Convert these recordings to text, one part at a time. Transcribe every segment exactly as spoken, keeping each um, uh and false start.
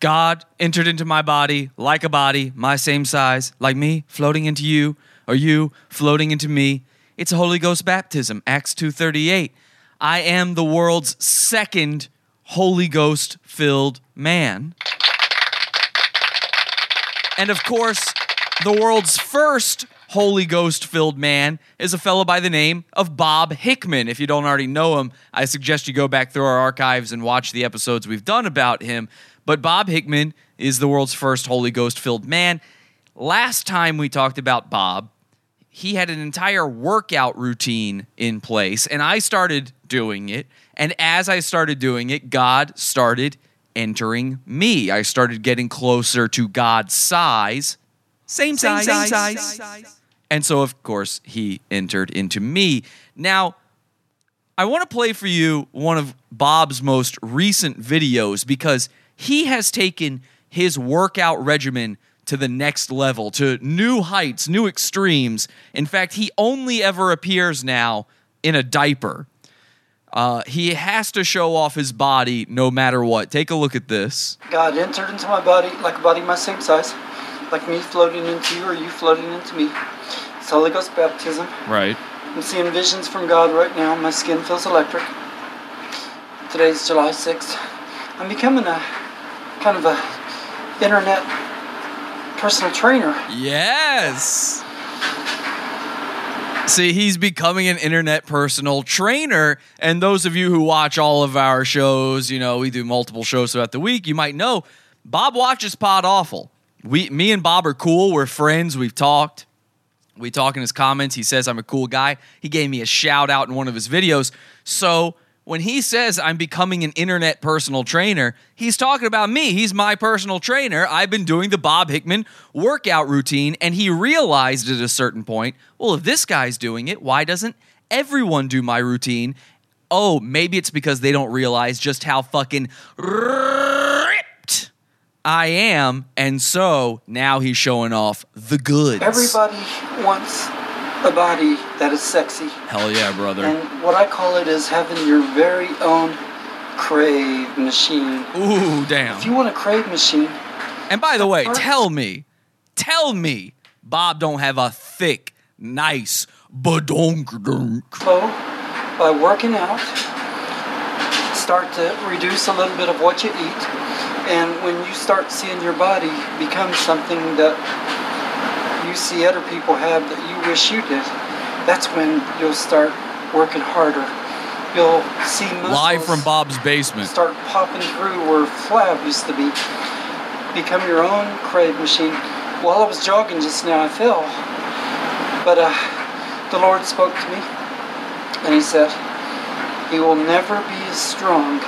God entered into my body like a body, my same size, like me floating into you, or you floating into me. It's Holy Ghost baptism, Acts two thirty-eight. I am the world's second Holy Ghost-filled man. And of course, the world's first Holy Ghost-filled man is a fellow by the name of Bob Hickman. If you don't already know him, I suggest you go back through our archives and watch the episodes we've done about him. But Bob Hickman is the world's first Holy Ghost-filled man. Last time we talked about Bob, he had an entire workout routine in place, and I started doing it. And as I started doing it, God started entering me. I started getting closer to God's size. Same, same size. Same size. size. And so, of course, he entered into me. Now, I want to play for you one of Bob's most recent videos because he has taken his workout regimen to the next level, to new heights, new extremes. In fact, he only ever appears now in a diaper. Uh, he has to show off his body no matter what. Take a look at this. God entered into my body like a body my same size, like me floating into you or you floating into me. It's Holy Ghost baptism. Right. I'm seeing visions from God right now. My skin feels electric. Today's July sixth. I'm becoming a kind of a internet personal trainer. Yes. See, he's becoming an internet personal trainer. And those of you who watch all of our shows, you know, we do multiple shows throughout the week. You might know Bob watches Pod Awful. We, me and Bob are cool. We're friends. We've talked. We talk in his comments. He says I'm a cool guy. He gave me a shout out in one of his videos. So when he says I'm becoming an internet personal trainer, he's talking about me. He's my personal trainer. I've been doing the Bob Hickman workout routine, and he realized at a certain point, well, if this guy's doing it, why doesn't everyone do my routine? Oh, maybe it's because they don't realize just how fucking ripped I am, and so now he's showing off the goods. Everybody wants a body that is sexy. Hell yeah, brother. And what I call it is having your very own crave machine. Ooh, damn. If you want a crave machine. And by the way, first, tell me, tell me Bob don't have a thick, nice badonk-donk. So, by working out, start to reduce a little bit of what you eat. And when you start seeing your body become something that you see other people have that you wish you did, that's when you'll start working harder. You'll see muscles live from Bob's basement start popping through where flab used to be. Become your own crave machine. While I was jogging just now, I fell. But uh, the Lord spoke to me, and he said, he will never be as strong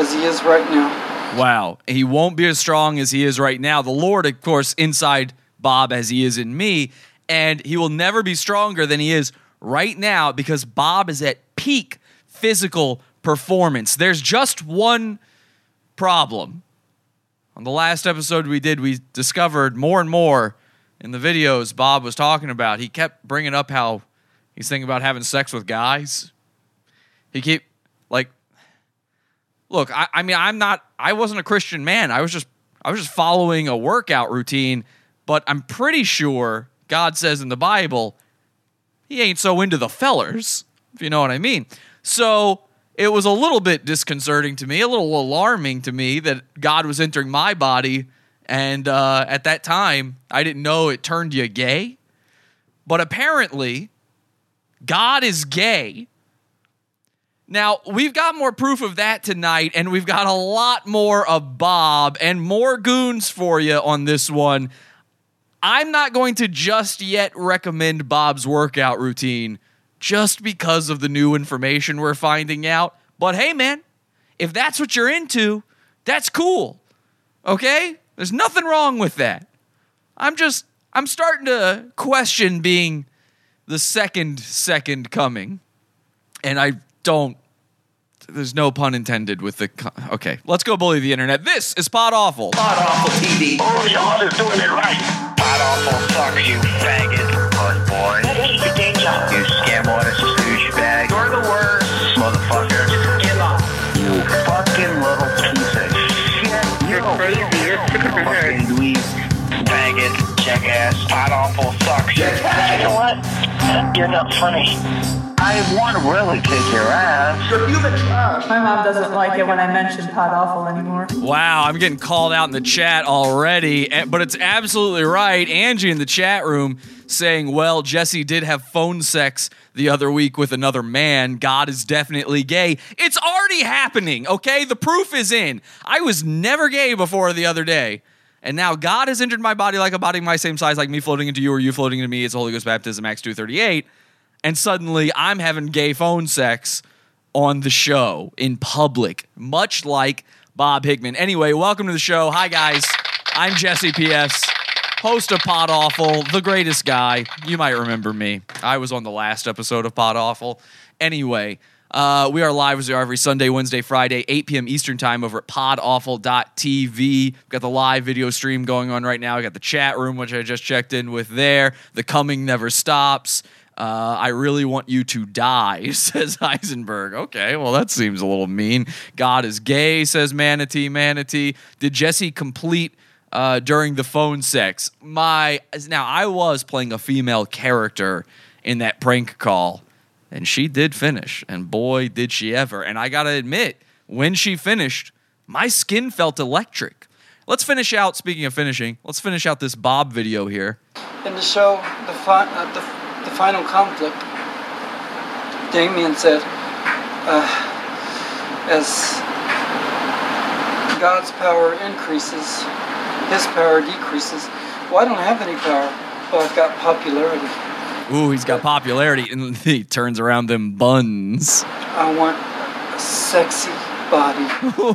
as he is right now. Wow. He won't be as strong as he is right now. The Lord, of course, inside Bob as he is in me, and he will never be stronger than he is right now because Bob is at peak physical performance. There's just one problem. On the last episode we did, we discovered more and more in the videos Bob was talking about. He kept bringing up how he's thinking about having sex with guys. He keep, like, look, I, I mean, I'm not, I wasn't a Christian man. I was just, I was just following a workout routine. But I'm pretty sure God says in the Bible, he ain't so into the fellers, if you know what I mean. So it was a little bit disconcerting to me, a little alarming to me that God was entering my body. And uh, at that time, I didn't know it turned you gay. But apparently, God is gay. Now, we've got more proof of that tonight, and we've got a lot more of Bob and more goons for you on this one. I'm not going to just yet recommend Bob's workout routine just because of the new information we're finding out. But hey, man, if that's what you're into, that's cool. Okay? There's nothing wrong with that. I'm just, I'm starting to question being the second, second coming. And I don't, there's no pun intended with the... Con- okay, let's go bully the internet. This is Pod Awful. Pod Awful T V. Oh, y'all is doing it right. Pod Awful sucks, you faggot. Fuck boy. That is your day job. You scam artist, douchebag. You're the worst. Motherfucker. Get off. You fucking little piece of shit. You're Fucking dweebs, faggot, jackass, Pod Awful sucks. You know what? You're not funny. I want to really kick your ass. You're human trash. My mom doesn't like it when I mention Pod Awful anymore. Wow, I'm getting called out in the chat already, but it's absolutely right. Angie in the chat room saying, well, Jesse did have phone sex the other week with another man. God is definitely gay. It's already happening, okay? The proof is in. I was never gay before the other day. And now God has entered my body like a body my same size, like me floating into you or you floating into me. It's the Holy Ghost baptism, Acts two thirty-eight. And suddenly, I'm having gay phone sex on the show in public, much like Bob Hickman. Anyway, welcome to the show. Hi, guys. I'm Jesse P S, host of Pod Awful, the greatest guy. You might remember me. I was on the last episode of Pod Awful. Anyway, uh, we are live as we are every Sunday, Wednesday, Friday, eight p.m. Eastern time over at pod awful dot t v. We've got the live video stream going on right now. I got the chat room, which I just checked in with there. The coming never stops. Uh, I really want you to die, says Heisenberg. Okay, well, that seems a little mean. God is gay, says Manatee. Manatee, did Jesse complete uh, during the phone sex? My Now, I was playing a female character in that prank call, and she did finish, and boy, did she ever. And I got to admit, when she finished, my skin felt electric. Let's finish out, speaking of finishing, let's finish out this Bob video here. And to show the fun... Uh, the f- The final conflict, Damien said, uh, as God's power increases, his power decreases. Well, I don't have any power, but I've got popularity. Ooh, he's got popularity, and he turns around them buns. I want a sexy body.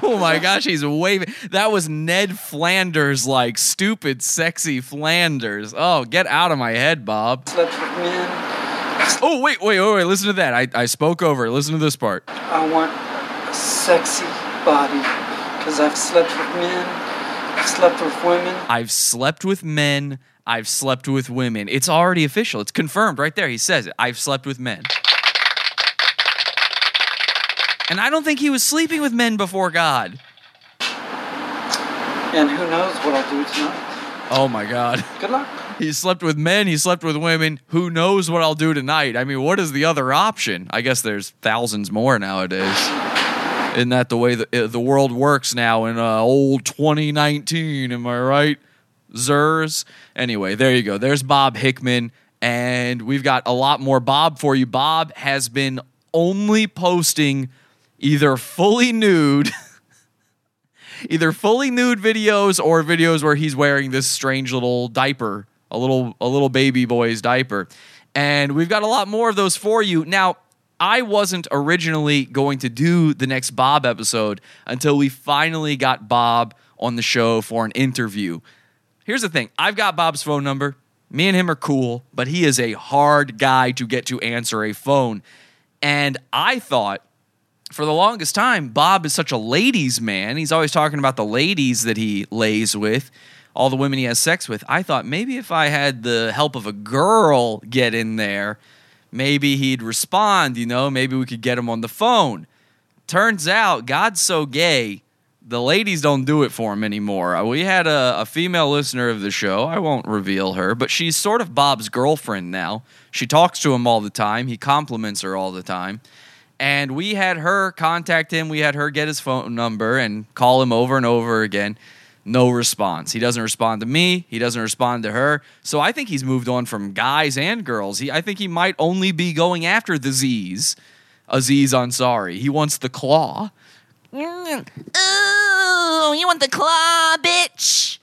Oh my gosh, he's waving. That was Ned Flanders, like stupid, sexy Flanders. Oh, get out of my head, Bob. Slept with men. Oh, wait, wait, wait, wait. Listen to that. I, I spoke over. Listen to this part. I want a sexy body because I've slept with men. I've slept with women. I've slept with men. I've slept with women. It's already official. It's confirmed right there. He says it. I've slept with men. And I don't think he was sleeping with men before God. And who knows what I'll do tonight. Oh, my God. Good luck. He slept with men. He slept with women. Who knows what I'll do tonight? I mean, what is the other option? I guess there's thousands more nowadays. Isn't that the way the, the world works now in uh, old twenty nineteen? Am I right, Zers? Anyway, there you go. There's Bob Hickman. And we've got a lot more Bob for you. Bob has been only posting... Either fully nude, either fully nude videos or videos where he's wearing this strange little diaper, a little a little baby boy's diaper. And we've got a lot more of those for you. Now, I wasn't originally going to do the next Bob episode until we finally got Bob on the show for an interview. Here's the thing. I've got Bob's phone number. Me and him are cool, but he is a hard guy to get to answer a phone. And I thought... For the longest time, Bob is such a ladies' man. He's always talking about the ladies that he lays with, all the women he has sex with. I thought maybe if I had the help of a girl get in there, maybe he'd respond, you know? Maybe we could get him on the phone. Turns out, God's so gay, the ladies don't do it for him anymore. We had a, a female listener of the show. I won't reveal her, but she's sort of Bob's girlfriend now. She talks to him all the time. He compliments her all the time. And we had her contact him. We had her get his phone number and call him over and over again. No response. He doesn't respond to me. He doesn't respond to her. So I think he's moved on from guys and girls. He, I think he might only be going after the Z's. Aziz Ansari. He wants the claw. Mm. Ooh, you want the claw, bitch?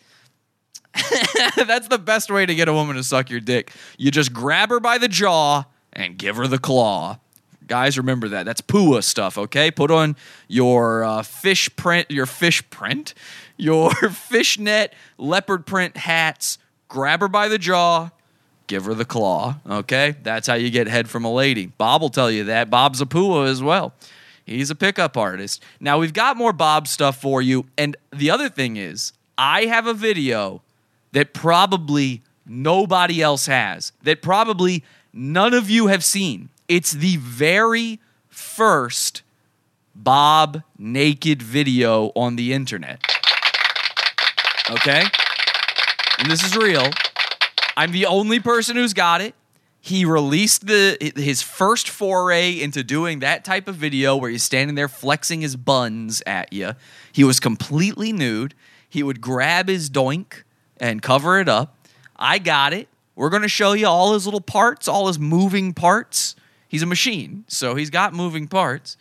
That's the best way to get a woman to suck your dick. You just grab her by the jaw and give her the claw. Guys, remember that. That's P U A stuff, okay? Put on your uh, fish print, your fish print, your fishnet leopard print hats. Grab her by the jaw, give her the claw, okay? That's how you get head from a lady. Bob will tell you that. Bob's a P U A as well. He's a pickup artist. Now, we've got more Bob stuff for you. And the other thing is, I have a video that probably nobody else has, that probably none of you have seen. It's the very first Bob naked video on the internet. okay? And this is real. I'm the only person who's got it. He released the his first foray into doing that type of video where he's standing there flexing his buns at you. He was completely nude. He would grab his doink and cover it up. I got it. We're going to show you all his little parts, all his moving parts. He's a machine, so he's got moving parts.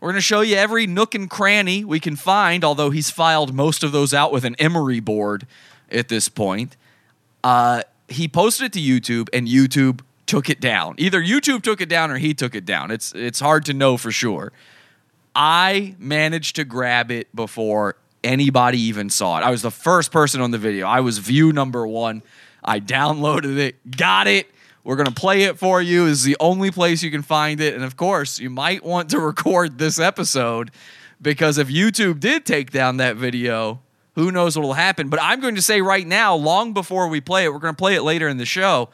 We're going to show you every nook and cranny we can find, although he's filed most of those out with an emery board at this point. Uh, he posted it to YouTube, and YouTube took it down. Either YouTube took it down or he took it down. It's it's hard to know for sure. I managed to grab it before anybody even saw it. I was the first person on the video. I was view number one. I downloaded it, got it. We're going to play it for you. It's the only place you can find it. And, of course, you might want to record this episode because if YouTube did take down that video, who knows what will happen. But I'm going to say right now, long before we play it, we're going to play it later in the show,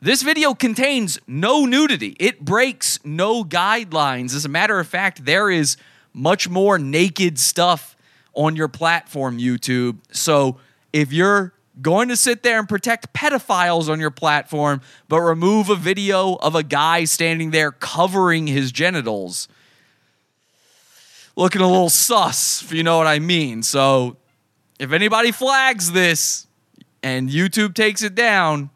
this video contains no nudity. It breaks no guidelines. As a matter of fact, there is much more naked stuff on your platform, YouTube. So if you're going to sit there and protect pedophiles on your platform, but remove a video of a guy standing there covering his genitals, looking a little sus, if you know what I mean. So if anybody flags this and YouTube takes it down,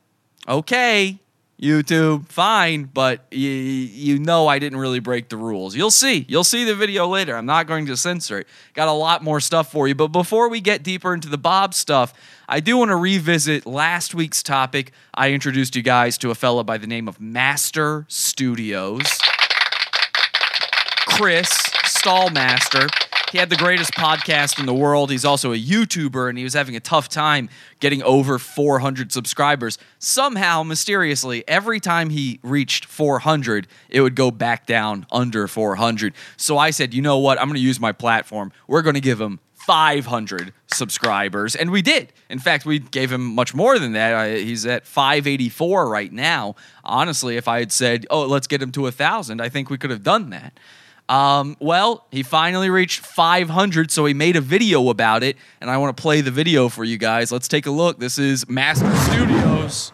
okay, YouTube, fine, but you, you know I didn't really break the rules. You'll see. You'll see the video later. I'm not going to censor it. Got a lot more stuff for you. But before we get deeper into the Bob stuff, I do want to revisit last week's topic. I introduced you guys to a fella by the name of Master Studios, Chris Stallmaster. He had the greatest podcast in the world. He's also a YouTuber, and he was having a tough time getting over four hundred subscribers. Somehow, mysteriously, every time he reached four hundred, it would go back down under four hundred. So I said, you know what? I'm going to use my platform. We're going to give him five hundred subscribers, and we did. In fact, we gave him much more than that. He's at five eighty-four right now. Honestly, if I had said, oh, let's get him to one thousand, I think we could have done that. Um, well, he finally reached five hundred, so he made a video about it, and I want to play the video for you guys. Let's take a look. This is Master Studios.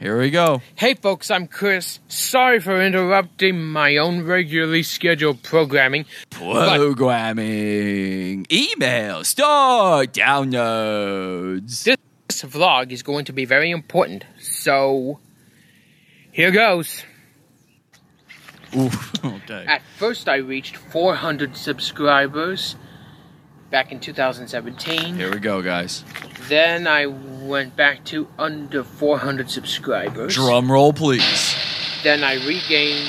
Here we go. Hey, folks, I'm Chris. Sorry for interrupting my own regularly scheduled programming. Programming. Email. Store. Downloads. This vlog is going to be very important, so here goes. Ooh, okay. At first, I reached four hundred subscribers back in two thousand seventeen. Here we go, guys. Then I went back to under four hundred subscribers. Drum roll, please. Then I regained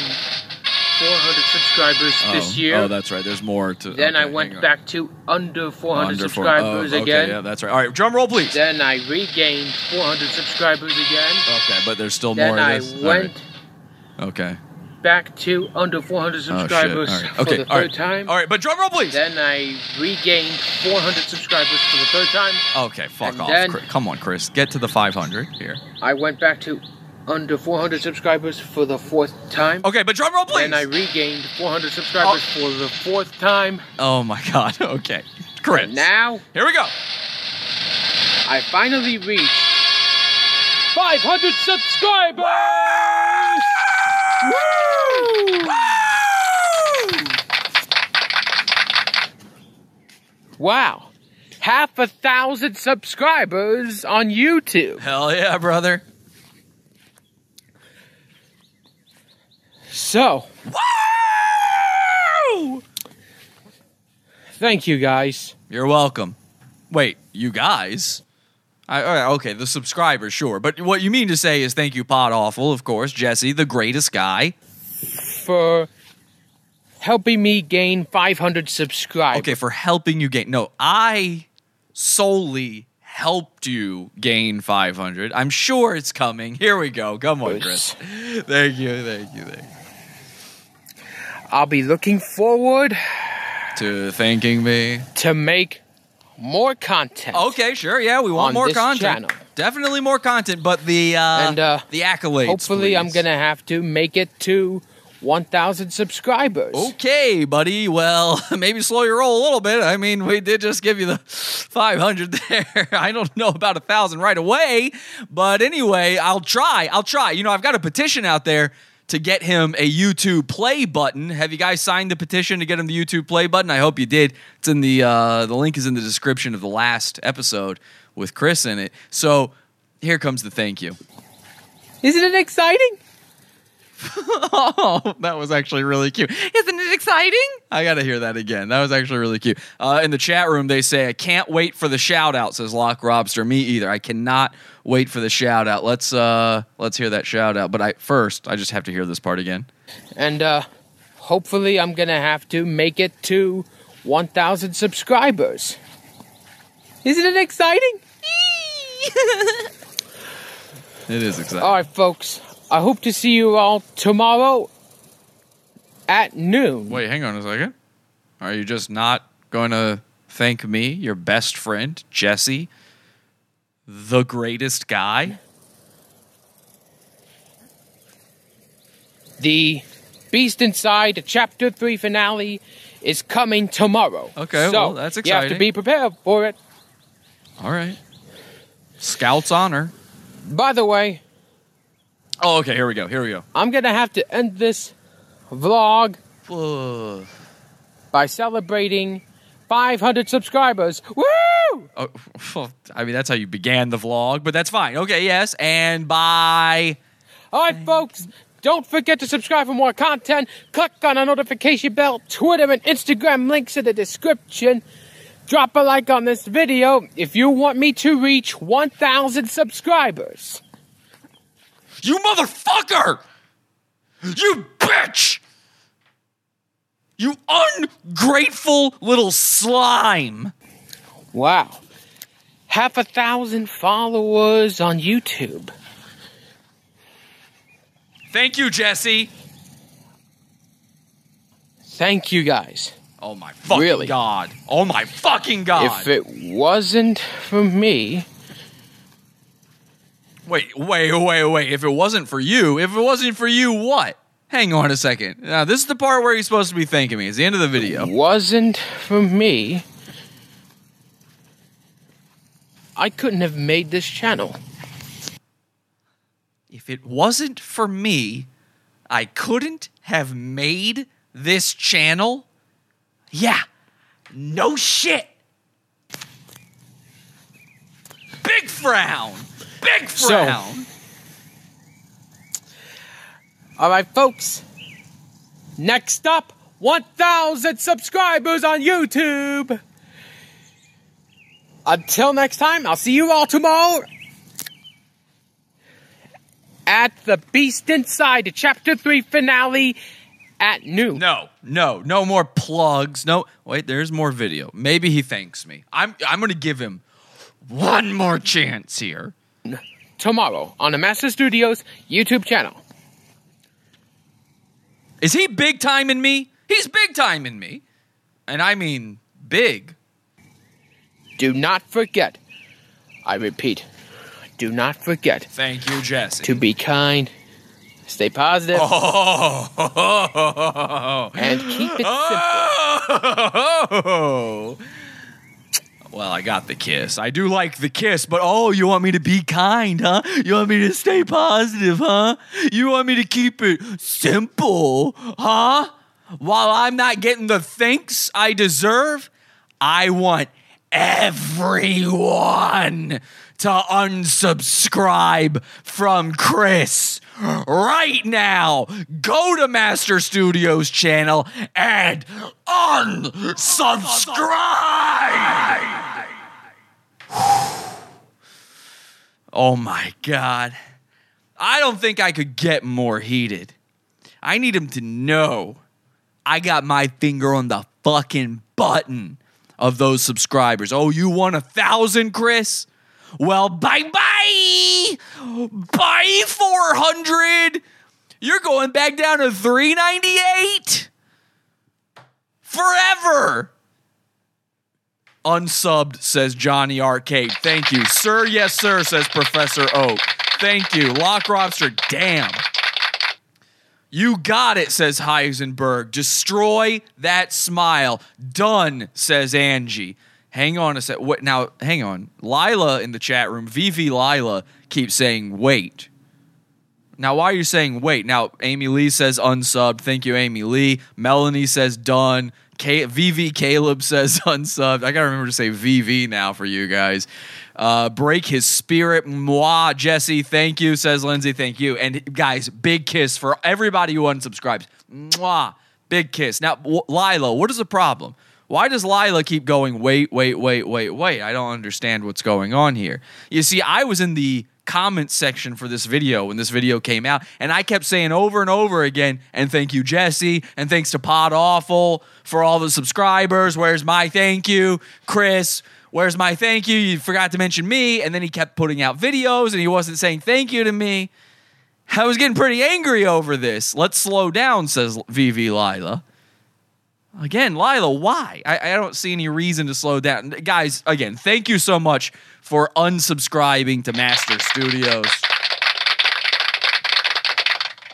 four hundred subscribers oh, this year. Oh, that's right. There's more to. Then okay, I went back to under four hundred under subscribers four, oh, okay, again. Yeah, that's right. All right, drum roll, please. Then I regained four hundred subscribers again. Okay, but there's still then more. Then I this. went. Right. Okay. Back to under four hundred subscribers oh, right. okay. for the third all right. time. All right, but drum roll, please. Then I regained four hundred subscribers for the third time. Okay, fuck and off. Chris. Come on, Chris. Get to the five hundred here. I went back to under four hundred subscribers for the fourth time. Okay, but drum roll, please. Then I regained four hundred subscribers oh. for the fourth time. Oh, my God. Okay, Chris. And now, here we go. I finally reached five hundred subscribers. Woo! Woo! Wow, half a thousand subscribers on YouTube. Hell yeah, brother. So, woo! Thank you guys. You're welcome. Wait, you guys? I, okay, the subscribers, sure. But what you mean to say is thank you, Pod Awful, of course, Jesse, the greatest guy, for helping me gain five hundred subscribers. Okay, for helping you gain. No, I solely helped you gain five hundred. I'm sure it's coming. Here we go. Come on, Chris. Thank you, thank you, thank you. I'll be looking forward to thanking me to make more content. Okay, sure, yeah, we want more content. Channel. Definitely more content, but the uh, and, uh the accolades. Hopefully, please. I'm gonna have to make it to one thousand subscribers. Okay, buddy. Well, maybe slow your roll a little bit. I mean, we did just give you the five hundred there. I don't know about one thousand right away. But anyway, I'll try. I'll try. You know, I've got a petition out there to get him a YouTube play button. Have you guys signed the petition to get him the YouTube play button? I hope you did. It's in the uh, the link is in the description of the last episode with Chris in it. So here comes the thank you. Isn't it exciting? Oh, that was actually really cute. Isn't it exciting? I got to hear that again. That was actually really cute. Uh, in the chat room, they say, I can't wait for the shout out, says Lock Robster. Me either. I cannot wait for the shout out. Let's, uh, let's hear that shout out. But I first, I just have to hear this part again. And uh, hopefully I'm going to have to make it to one thousand subscribers. Isn't it exciting? It is exciting. All right, folks. I hope to see you all tomorrow at noon. Wait, hang on a second. Are you just not going to thank me, your best friend, Jesse, the greatest guy? The Beast Inside Chapter three finale is coming tomorrow. Okay, so well, that's exciting. You have to be prepared for it. All right. Scout's honor. By the way... Oh, okay, here we go, here we go. I'm going to have to end this vlog Ugh. by celebrating five hundred subscribers. Woo! Oh, well, I mean, that's how you began the vlog, but that's fine. Okay, yes, and bye. All right, folks, don't forget to subscribe for more content. Click on our notification bell, Twitter, and Instagram links in the description. Drop a like on this video if you want me to reach one thousand subscribers. You motherfucker! You bitch! You ungrateful little slime! Wow. Half a thousand followers on YouTube. Thank you, Jesse. Thank you, guys. Oh my fucking really. God. Oh my fucking God. If it wasn't for me... Wait, wait, wait, wait. If it wasn't for you, if it wasn't for you, what? Hang on a second. Now, this is the part where you're supposed to be thanking me. It's the end of the video. If it wasn't for me, I couldn't have made this channel. If it wasn't for me, I couldn't have made this channel? Yeah. No shit. Big frown. Big frown. So, all right, folks. Next up, one thousand subscribers on YouTube. Until next time, I'll see you all tomorrow at the Beast Inside Chapter three finale at noon. No, no, no more plugs. No, wait, there's more video. Maybe he thanks me. I'm, I'm going to give him one more chance here. Tomorrow on the Master Studios YouTube channel. Is he big time in me? He's big time in me. And I mean big. Do not forget, I repeat, do not forget. Thank you, Jesse. To be kind, stay positive, oh. and keep it simple. Oh. Well, I got the kiss. I do like the kiss, but oh, you want me to be kind, huh? You want me to stay positive, huh? You want me to keep it simple, huh? While I'm not getting the thanks I deserve, I want everyone to unsubscribe from Chris right now. Go to Master Studios channel and unsubscribe. Oh my God. I don't think I could get more heated. I need him to know I got my finger on the fucking button of those subscribers. Oh, you want a thousand, Chris? Well, bye-bye! Bye, four hundred! You're going back down to three ninety-eight? Forever! Unsubbed, says Johnny Arcade. Thank you. Sir, yes, sir, says Professor Oak. Thank you. Lock Robster, damn. You got it, says Heisenberg. Destroy that smile. Done, says Angie. Hang on a sec. What, now, hang on. Lila in the chat room, Vivi Lila, keeps saying wait. Now, why are you saying wait? Now, Amy Lee says unsubbed. Thank you, Amy Lee. Melanie says done. K- Vivi Caleb says unsubbed. I got to remember to say Vivi now for you guys. Uh, break his spirit. Moi, Jesse, thank you, says Lindsay. Thank you. And guys, big kiss for everybody who unsubscribes. Mwah, big kiss. Now, w- Lila, what is the problem? Why does Lila keep going, wait, wait, wait, wait, wait? I don't understand what's going on here. You see, I was in the comment section for this video when this video came out, and I kept saying over and over again, and thank you, Jesse, and thanks to Pod Awful for all the subscribers. Where's my thank you, Chris? Where's my thank you? You forgot to mention me. And then he kept putting out videos, and he wasn't saying thank you to me. I was getting pretty angry over this. Let's slow down, says Vivi Lila. Again, Lila, why? I, I don't see any reason to slow down. Guys, again, thank you so much for unsubscribing to Master Studios.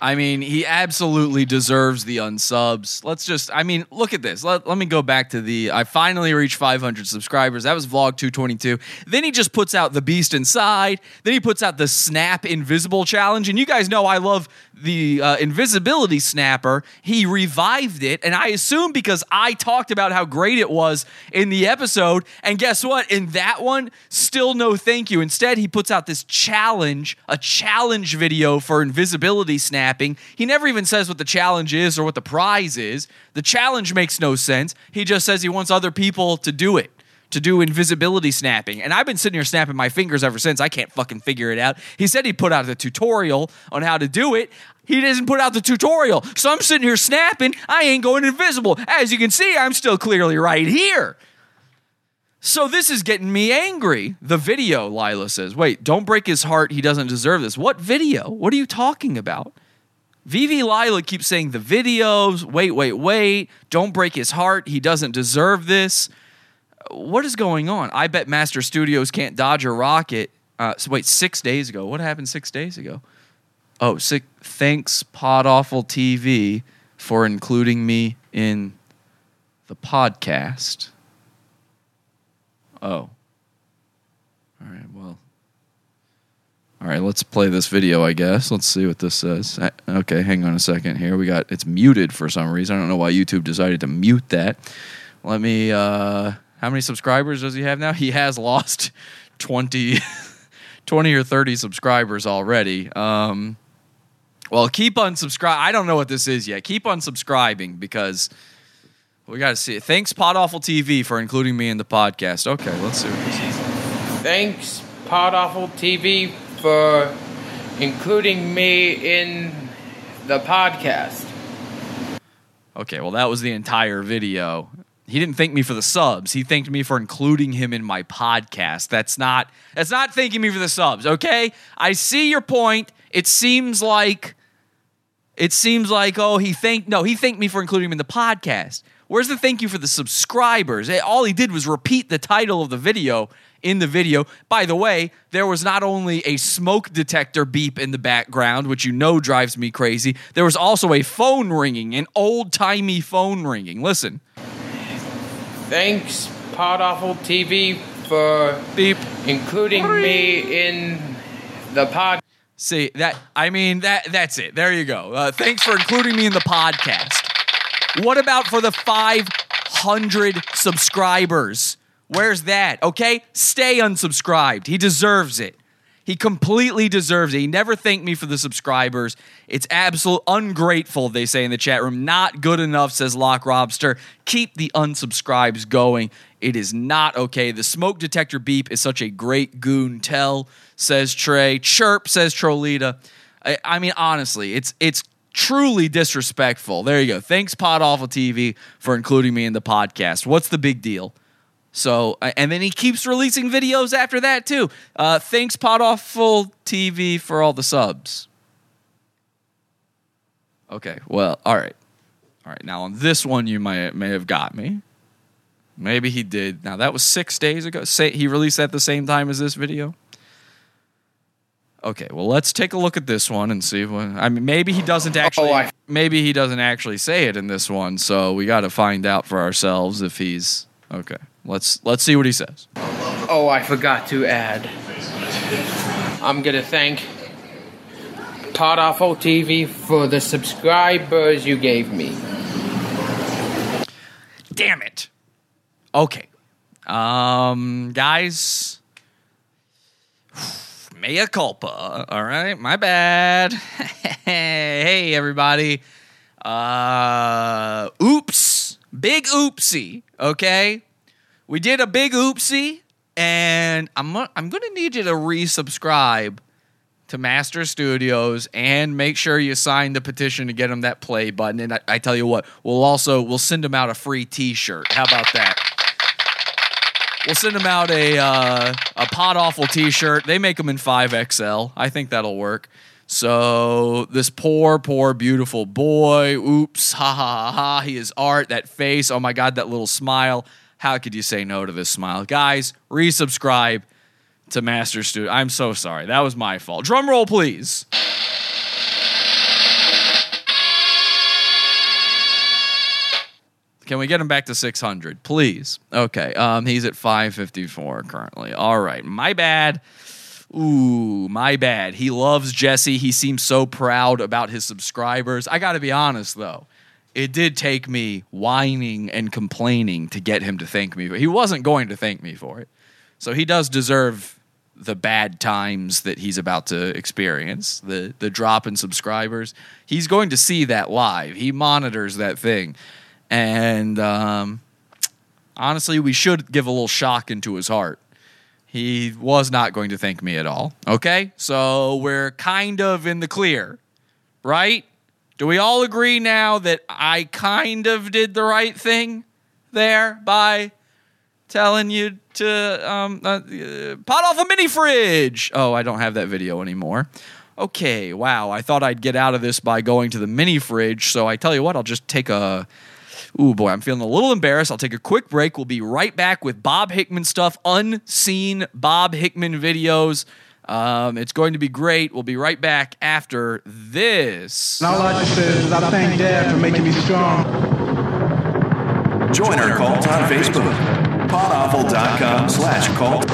I mean, he absolutely deserves the unsubs. Let's just, I mean, look at this. Let, let me go back to the, I finally reached five hundred subscribers. That was vlog two twenty-two. Then he just puts out the Beast Inside. Then he puts out the Snap Invisible Challenge. And you guys know I love the uh, Invisibility Snapper. He revived it. And I assume because I talked about how great it was in the episode. And guess what? In that one, still no thank you. Instead, he puts out this challenge, a challenge video for Invisibility Snap. He never even says what the challenge is or what the prize is. The challenge makes no sense. He just says he wants other people to do it, to do invisibility snapping. And I've been sitting here snapping my fingers ever since. I can't fucking figure it out. He said he put out a tutorial on how to do it. He doesn't put out the tutorial. So I'm sitting here snapping. I ain't going invisible. As you can see, I'm still clearly right here. So this is getting me angry. The video, Lila says. Wait, don't break his heart. He doesn't deserve this. What video? What are you talking about? Vivi Lila keeps saying the videos, wait, wait, wait, don't break his heart, he doesn't deserve this. What is going on? I bet Master Studios can't dodge a rocket. Uh, so wait, six days ago. What happened six days ago? Oh, six, thanks, Pod Awful T V, for including me in the podcast. Oh. All right, well. All right, let's play this video, I guess. Let's see what this says. I, okay, hang on a second here. We got, it's muted for some reason. I don't know why YouTube decided to mute that. Let me, uh, how many subscribers does he have now? He has lost twenty, twenty or thirty subscribers already. Um, well, keep unsubscribing. I don't know what this is yet. Keep unsubscribing because we got to see it. Thanks, Pod Awful T V, for including me in the podcast. Okay, let's see what this is. Thanks, Pod Awful T V, for including me in the podcast. Okay, well, that was the entire video. He didn't thank me for the subs. He thanked me for including him in my podcast. That's not that's not thanking me for the subs, okay? I see your point. It seems like it seems like oh, he thanked no, he thanked me for including him in the podcast. Where's the thank you for the subscribers? All he did was repeat the title of the video. In the video, by the way, there was not only a smoke detector beep in the background, which you know drives me crazy, there was also a phone ringing, an old-timey phone ringing. Listen. Thanks, Pod Awful T V, for beep. Including me in the pod. See, that, I mean, that that's it. There you go. Uh, thanks for including me in the podcast. What about for the five hundred subscribers? Where's that? Okay? Stay unsubscribed. He deserves it. He completely deserves it. He never thanked me for the subscribers. It's absolute ungrateful, they say in the chat room. Not good enough, says Lock Robster. Keep the unsubscribes going. It is not okay. The smoke detector beep is such a great goon tell, says Trey. Chirp, says Trolita. I, I mean, honestly, it's it's truly disrespectful. There you go. Thanks, Pod Awful T V, for including me in the podcast. What's the big deal? So, and then he keeps releasing videos after that, too. Uh, thanks, Pod Awful T V, for all the subs. Okay, well, all right. All right, now on this one, you might may have got me. Maybe he did. Now, that was six days ago. Say, he released that the same time as this video. Okay, well, let's take a look at this one and see what I mean. Maybe he doesn't actually. Oh, I- maybe he doesn't actually say it in this one. So we got to find out for ourselves if he's okay. Let's let's see what he says. Oh, I forgot to add. I'm gonna thank Pod Awful T V for the subscribers you gave me. Damn it. Okay, um, guys. Mea culpa. All right, my bad. Hey, everybody. Uh, oops. Big oopsie, okay? We did a big oopsie, and I'm, I'm going to need you to resubscribe to Master Studios and make sure you sign the petition to get them that play button. And I, I tell you what, we'll also we'll send them out a free T-shirt. How about that? We'll send them out a uh, a Pod Awful T-shirt. They make them in five X L. I think that'll work. So this poor, poor, beautiful boy. Oops, ha ha ha ha. He is art. That face. Oh my God, that little smile. How could you say no to this smile, guys? Resubscribe to Master Studio. I'm so sorry. That was my fault. Drum roll, please. Can we get him back to six hundred, please? Okay, um, he's at five fifty-four currently. All right, my bad. Ooh, my bad. He loves Jesse. He seems so proud about his subscribers. I got to be honest, though. It did take me whining and complaining to get him to thank me. He wasn't going to thank me for it. So he does deserve the bad times that he's about to experience, the, the drop in subscribers. He's going to see that live. He monitors that thing. And um, honestly, we should give a little shock into his heart. He was not going to thank me at all. Okay? So we're kind of in the clear, right? Do we all agree now that I kind of did the right thing there by telling you to um, uh, uh, pot off a mini fridge? Oh, I don't have that video anymore. Okay, wow. I thought I'd get out of this by going to the mini fridge. So I tell you what, I'll just take a... Ooh, boy, I'm feeling a little embarrassed. I'll take a quick break. We'll be right back with Bob Hickman stuff, unseen Bob Hickman videos. Um, it's going to be great. We'll be right back after this. And all I just say is I thank Dad for making me strong. Join our cult on Facebook, podawful.com slash cult.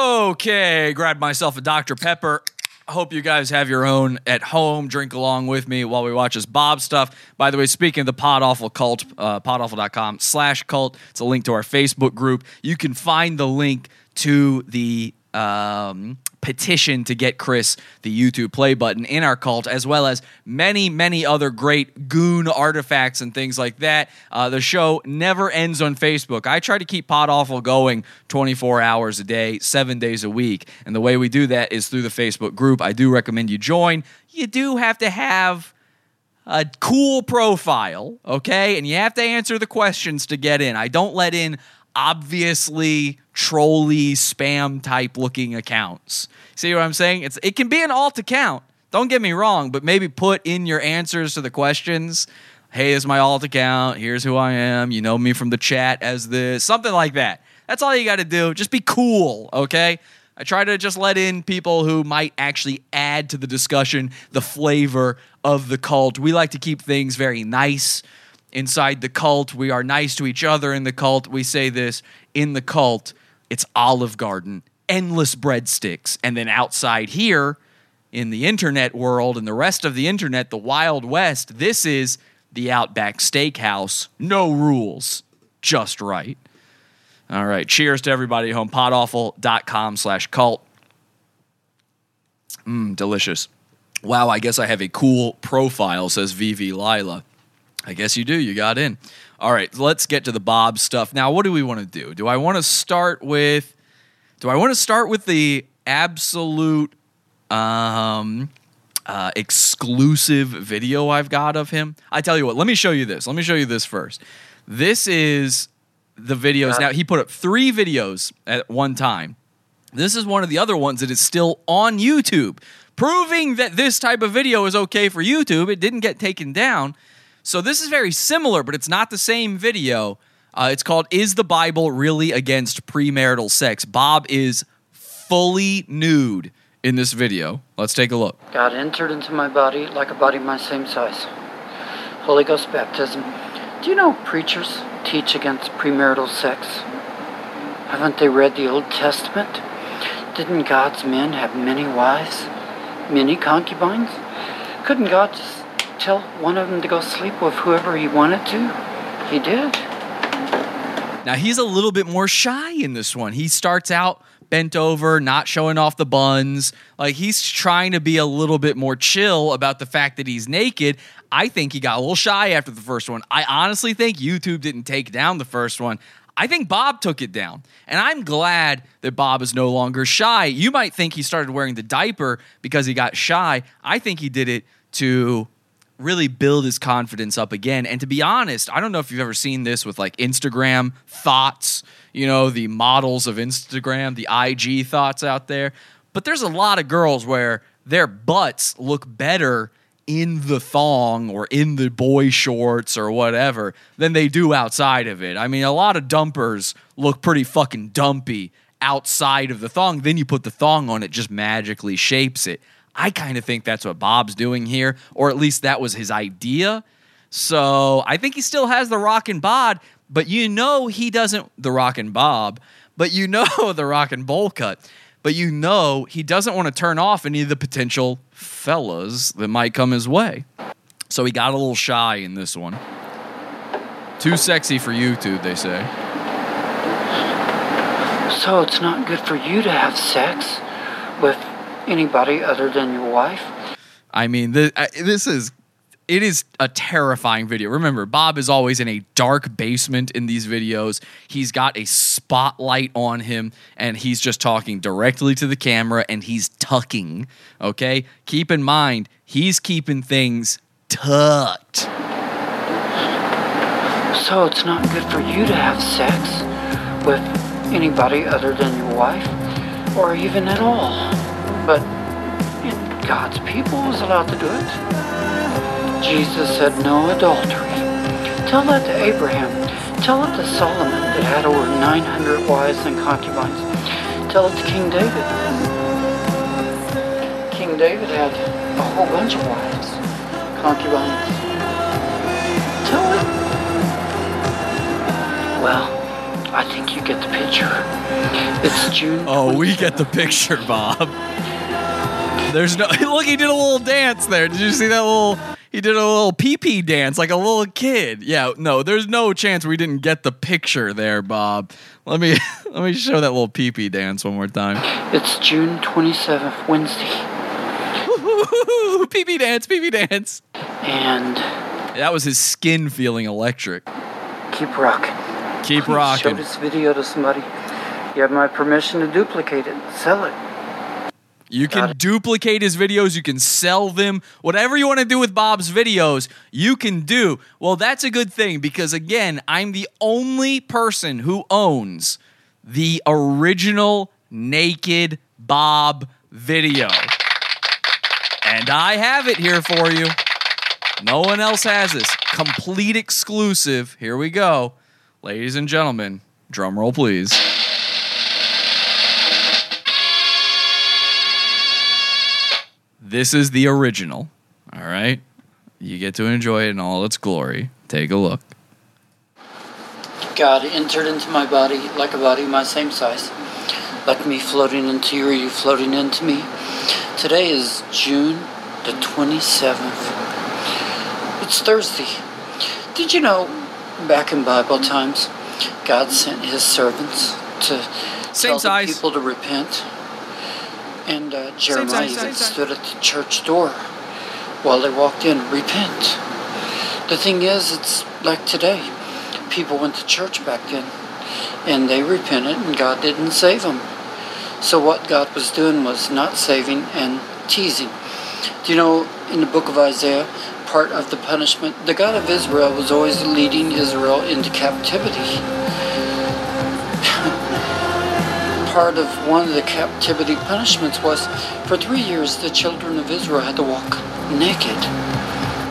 Okay, grabbed myself a Doctor Pepper. Hope you guys have your own at home. Drink along with me while we watch this Bob stuff. By the way, speaking of the Pod Awful cult, uh, podawful.com slash cult. It's a link to our Facebook group. You can find the link to the um, petition to get Chris the YouTube play button in our cult, as well as many, many other great goon artifacts and things like that. Uh, the show never ends on Facebook. I try to keep Pod Awful going twenty-four hours a day, seven days a week. And the way we do that is through the Facebook group. I do recommend you join. You do have to have a cool profile, okay? And you have to answer the questions to get in. I don't let in obviously trolly spam type looking accounts. See what I'm saying? It's it can be an alt account. Don't get me wrong, but maybe put in your answers to the questions. Hey, this is my alt account. Here's who I am. You know me from the chat as this. Something like that. That's all you got to do. Just be cool, okay? I try to just let in people who might actually add to the discussion the flavor of the cult. We like to keep things very nice. Inside the cult, we are nice to each other in the cult. We say this, in the cult, it's Olive Garden, endless breadsticks. And then outside here, in the internet world, and the rest of the internet, the Wild West, this is the Outback Steakhouse. No rules, just right. All right, cheers to everybody at home. Podawful.com slash cult. Mmm, delicious. Wow, I guess I have a cool profile, says V V Lila. I guess you do. You got in. All right, let's get to the Bob stuff. Now, what do we want to do? Do I want to start with Do I want to start with the absolute um, uh, exclusive video I've got of him? I tell you what, let me show you this. Let me show you this first. This is the videos. Now, he put up three videos at one time. This is one of the other ones that is still on YouTube. proving that this type of video is okay for YouTube. It didn't get taken down. So this is very similar, but it's not the same video. Uh, it's called, Is the Bible Really Against Premarital Sex? Bob is fully nude in this video. Let's take a look. God entered into my body like a body my same size. Holy Ghost baptism. Do you know preachers teach against premarital sex? Haven't they read the Old Testament? Didn't God's men have many wives? Many concubines? Couldn't God just tell one of them to go sleep with whoever he wanted to? He did. Now, he's a little bit more shy in this one. He starts out bent over, not showing off the buns. Like, he's trying to be a little bit more chill about the fact that he's naked. I think he got a little shy after the first one. I honestly think YouTube didn't take down the first one. I think Bob took it down, and I'm glad that Bob is no longer shy. You might think he started wearing the diaper because he got shy. I think he did it to really build his confidence up again. And to be honest, I don't know if you've ever seen this with like Instagram thoughts, you know, the models of Instagram, the I G thoughts out there, but there's a lot of girls where their butts look better in the thong or in the boy shorts or whatever than they do outside of it. I mean, a lot of dumpers look pretty fucking dumpy outside of the thong. Then you put the thong on, it just magically shapes it. I kind of think that's what Bob's doing here, or at least that was his idea. So I think he still has the rockin' bod, but you know he doesn't, the rockin' Bob, but you know the rockin' bowl cut, but you know he doesn't want to turn off any of the potential fellas that might come his way. So he got a little shy in this one. Too sexy for YouTube, they say. So it's not good for you to have sex with anybody other than your wife? I mean, this, this is, it is a terrifying video. Remember, Bob is always in a dark basement in these videos. He's got a spotlight on him, and he's just talking directly to the camera, and he's tucking, okay? Keep in mind, he's keeping things tucked. So it's not good for you to have sex with anybody other than your wife, or even at all. But God's people was allowed to do it. Jesus said no adultery. Tell that to Abraham. Tell it to Solomon that had over nine hundred wives and concubines. Tell it to King David. King David had a whole bunch of wives, concubines. Tell it. Well, I think you get the picture. It's June. Oh, we get the picture, Bob. There's no, look, he did a little dance there. Did you see that little, he did a little pee-pee dance like a little kid. Yeah, no, there's no chance we didn't get the picture there, Bob. Let me, let me show that little pee-pee dance one more time. It's June twenty-seventh, Wednesday. Pee-pee dance, pee-pee dance. And that was his skin feeling electric. Keep rocking. Keep Please rocking. Show this video to somebody. You have my permission to duplicate it. Sell it. You can duplicate his videos. You can sell them. Whatever you want to do with Bob's videos, you can do. Well, that's a good thing because, again, I'm the only person who owns the original Naked Bob video. And I have it here for you. No one else has this. Complete exclusive. Here we go. Ladies and gentlemen, drum roll, please. This is the original, all right? You get to enjoy it in all its glory. Take a look. God entered into my body like a body my same size. Like me floating into you, or you floating into me. Today is June the twenty-seventh. It's Thursday. Did you know, back in Bible times, God sent his servants to same tell size. the people to repent? And uh, Jeremiah same, same, even same, same. stood at the church door while they walked in, repent. The thing is, it's like today. People went to church back then, and they repented, and God didn't save them. So what God was doing was not saving and teasing. Do you know, in the book of Isaiah, part of the punishment, the God of Israel was always leading Israel into captivity. part of one of the captivity punishments was, for three years, the children of Israel had to walk naked.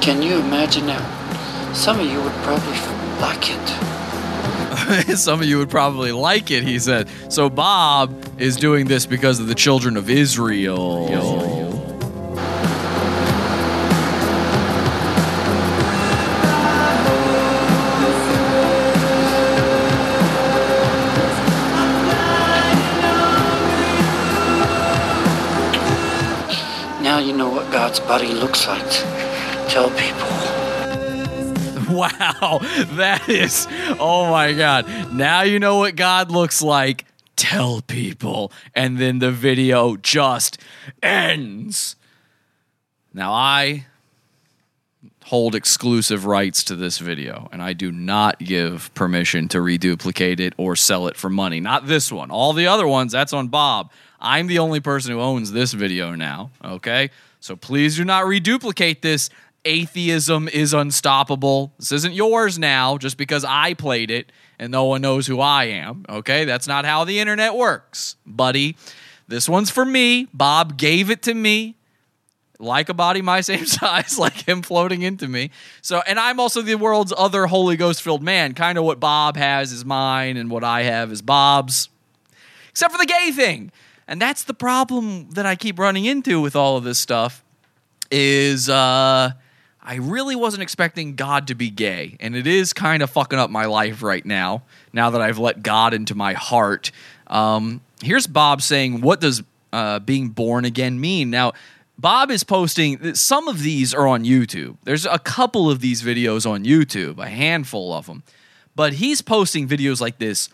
Can you imagine that? Some of you would probably like it. Some of you would probably like it, he said. So Bob is doing this because of the children of Israel. Israel. Now you know what God's body looks like. Tell people. Wow, that is, oh my God. Now you know what God looks like. Tell people. And then the video just ends. Now I hold exclusive rights to this video, and I do not give permission to reduplicate it or sell it for money. Not this one. All the other ones, that's on Bob. I'm the only person who owns this video now, okay? So please do not reduplicate this. Atheism is unstoppable. This isn't yours now just because I played it and no one knows who I am. Okay, that's not how the internet works, buddy. This one's for me. Bob gave it to me. Like a body my same size, like him floating into me. So, and I'm also the world's other Holy Ghost-filled man. Kind of what Bob has is mine and what I have is Bob's. Except for the gay thing. And that's the problem that I keep running into with all of this stuff is... uh. I really wasn't expecting God to be gay, and it is kind of fucking up my life right now, now that I've let God into my heart. Um, here's Bob saying, what does uh, being born again mean? Now, Bob is posting, some of these are on YouTube. There's a couple of these videos on YouTube, a handful of them. But he's posting videos like this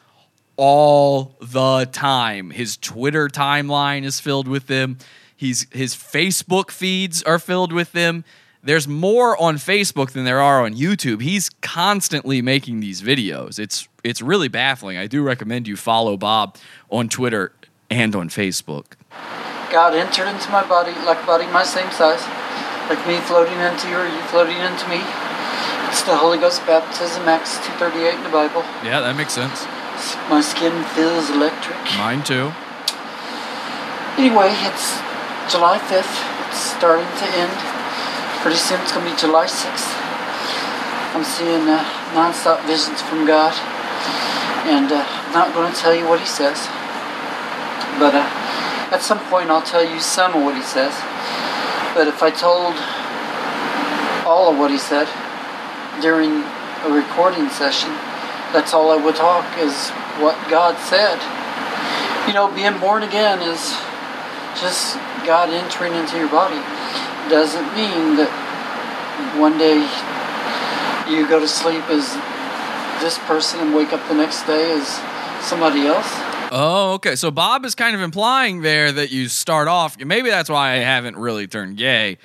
all the time. His Twitter timeline is filled with them. He's, his Facebook feeds are filled with them. There's more on Facebook than there are on YouTube. He's constantly making these videos. It's it's really baffling. I do recommend you follow Bob on Twitter and on Facebook. God entered into my body, like body my same size, like me floating into you or you floating into me. It's the Holy Ghost baptism, Acts two thirty-eight in the Bible. Yeah, that makes sense. My skin feels electric. Mine too. Anyway, it's July fifth. It's starting to end. Pretty soon it's going to be July sixth. I'm seeing uh, non-stop visions from God. And uh, I'm not going to tell you what he says. But uh, at some point I'll tell you some of what he says. But if I told all of what he said during a recording session, that's all I would talk is what God said. You know, being born again is just God entering into your body. Doesn't mean that one day you go to sleep as this person and wake up the next day as somebody else. Oh, okay. So Bob is kind of implying there that you start off, maybe that's why I haven't really turned gay,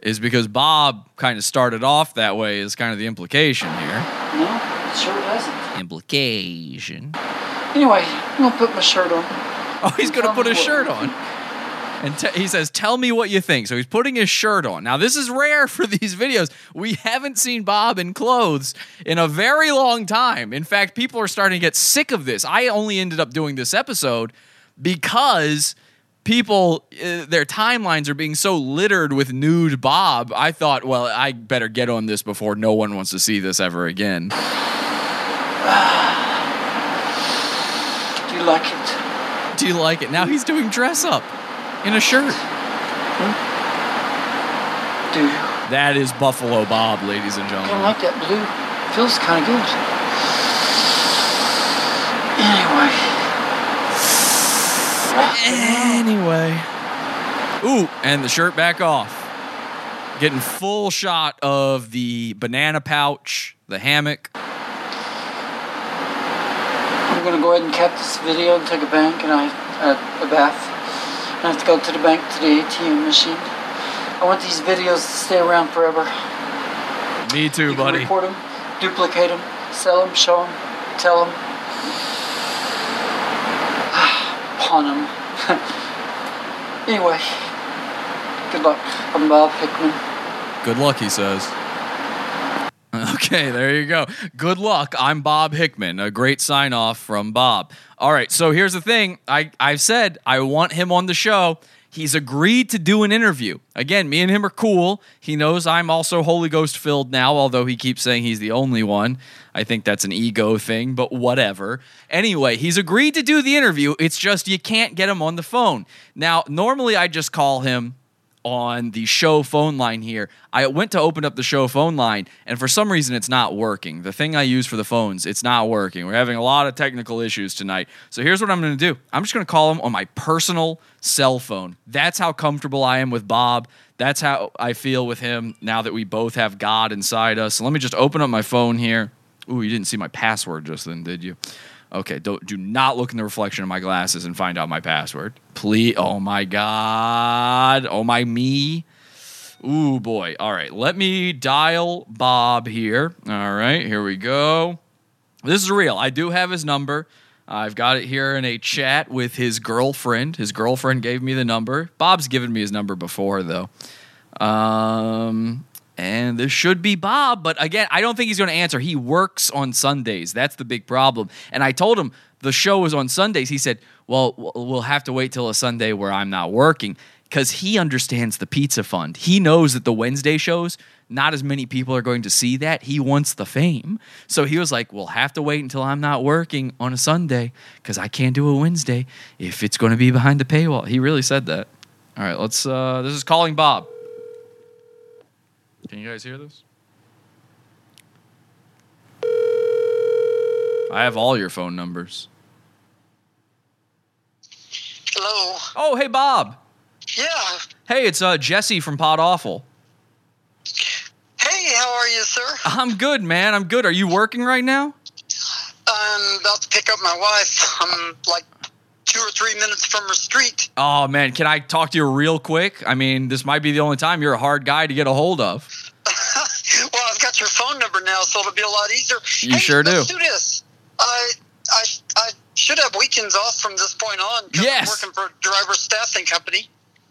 is because Bob kind of started off that way is kind of the implication here. No, it sure doesn't. Implication. Anyway, I'm going to put my shirt on. Oh, he's going to put his shirt on. And te- he says, tell me what you think. So he's putting his shirt on. Now, this is rare for these videos. We haven't seen Bob in clothes in a very long time. In fact, people are starting to get sick of this. I only ended up doing this episode because people, uh, their timelines are being so littered with nude Bob. I thought, well, I better get on this before no one wants to see this ever again. Do you like it? Do you like it? Now he's doing dress up. In a shirt. Hmm? Dude. That is Buffalo Bob, ladies and gentlemen. I don't like that blue. Feels kind of good. Anyway. Anyway. Ooh, and the shirt back off. Getting full shot of the banana pouch, the hammock. I'm going to go ahead and cap this video and take a bank and I uh, a bath. I have to go to the bank, to the A T M machine. I want these videos to stay around forever. Me too, you buddy. Can report them, duplicate them, sell them, show them, tell them, pawn them. Anyway, good luck. I'm Bob Hickman. Good luck, he says. Okay. Okay, there you go. Good luck. I'm Bob Hickman. A great sign-off from Bob. All right, so here's the thing. I, I've said I want him on the show. He's agreed to do an interview. Again, me and him are cool. He knows I'm also Holy Ghost-filled now, although he keeps saying he's the only one. I think that's an ego thing, but whatever. Anyway, he's agreed to do the interview. It's just you can't get him on the phone. Now, normally I just call him on the show phone line here. I went to open up the show phone line, and for some reason it's not working. The thing I use for the phones, it's not working. We're having a lot of technical issues tonight. So here's what I'm going to do. I'm just going to call him on my personal cell phone. That's how comfortable I am with Bob. That's how I feel with him now that we both have God inside us. So let me just open up my phone here. Ooh, you didn't see my password just then, did you? Okay, don't, do not look in the reflection of my glasses and find out my password. Please, oh my God, oh my me. Ooh, boy. All right, let me dial Bob here. All right, here we go. This is real. I do have his number. I've got it here in a chat with his girlfriend. His girlfriend gave me the number. Bob's given me his number before, though. Um... And this should be Bob, but again, I don't think he's going to answer. He works on Sundays. That's the big problem. And I told him the show is on Sundays. He said, well, we'll have to wait till a Sunday where I'm not working, because he understands the Pizza Fund. He knows that the Wednesday shows, not as many people are going to see that. He wants the fame. So he was like, we'll have to wait until I'm not working on a Sunday, because I can't do a Wednesday if it's going to be behind the paywall. He really said that. All right, let's. Uh, this is Calling Bob. Can you guys hear this? I have all your phone numbers. Hello. Oh, hey, Bob. Yeah. Hey, it's uh, Jesse from Pod Awful. Hey, how are you, sir? I'm good, man. I'm good. Are you working right now? I'm about to pick up my wife. I'm like two or three minutes from her street. Oh, man. Can I talk to you real quick? I mean, this might be the only time. You're a hard guy to get a hold of. Well, I've got your phone number now, so it'll be a lot easier. You hey, sure do. Let's do this. I, I, I should have weekends off from this point on. Yes. I'm working for a driver staffing company.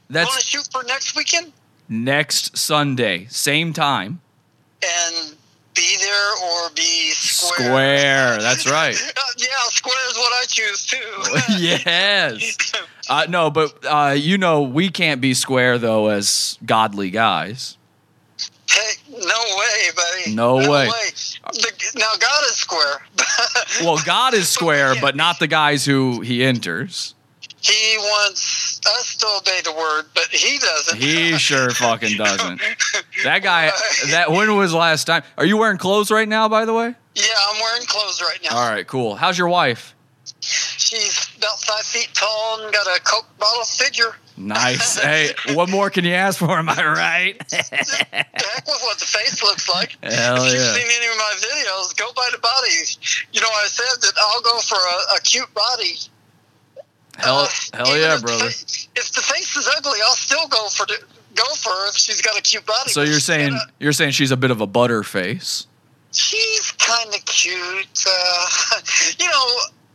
That's... You want to shoot for next weekend? Next Sunday. Same time. And be there or be square. Square, that's right. Yeah, square is what I choose, too. Yes. Uh, no, but uh, you know we can't be square, though, as godly guys. Hey, no way, buddy. No, no way. way. The, now, God is square. Well, God is square, but not the guys who he enters. He wants us to obey the word, but he doesn't. He sure fucking doesn't. That guy, that when was last time? Are you wearing clothes right now, by the way? Yeah, I'm wearing clothes right now. All right, cool. How's your wife? She's about five feet tall and got a Coke bottle figure. Nice. Hey, what more can you ask for, am I right? The heck with what the face looks like. Hell if you've yeah. seen any of my videos, go by the body. You know, I said that I'll go for a, a cute body. Hell, hell uh, yeah, if brother. The, if the face is ugly, I'll still go for the, go for her if she's got a cute body. So you're saying a, you're saying she's a bit of a butter face. She's kind of cute. Uh, you know,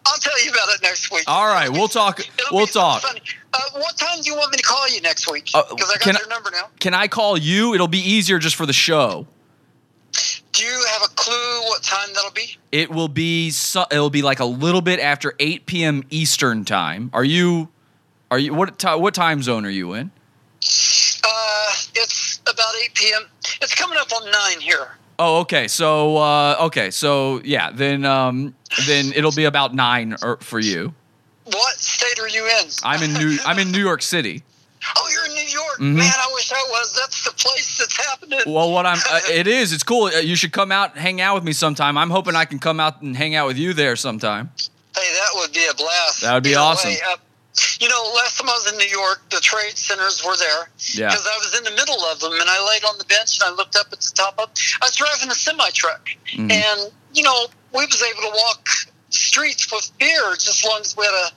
I'll tell you about it next week. All right, we'll talk. It'll we'll talk. Funny. Uh, what time do you want me to call you next week? Because uh, I got your number now. Can I call you? It'll be easier just for the show. Do you have a clue what time that'll be? It will be su- it'll be like a little bit after eight p.m. Eastern time. Are you are you what t- what time zone are you in? Uh it's about eight p.m. It's coming up on nine here. Oh, okay. So uh, okay, so yeah, then um, then it'll be about nine or, for you. What state are you in? I'm in New I'm in New York City. Oh, you're in New York, mm-hmm. Man! I wish I was. That's the place that's happening. Well, what I'm, uh, it is. It's cool. You should come out, hang out with me sometime. I'm hoping I can come out and hang out with you there sometime. Hey, that would be a blast. That would be awesome. Way, uh, you know, last time I was in New York, the trade centers were there. Yeah. Because I was in the middle of them, and I laid on the bench and I looked up at the top of. I was driving a semi truck, mm-hmm. and you know, we was able to walk the streets with beer just as long as we had a.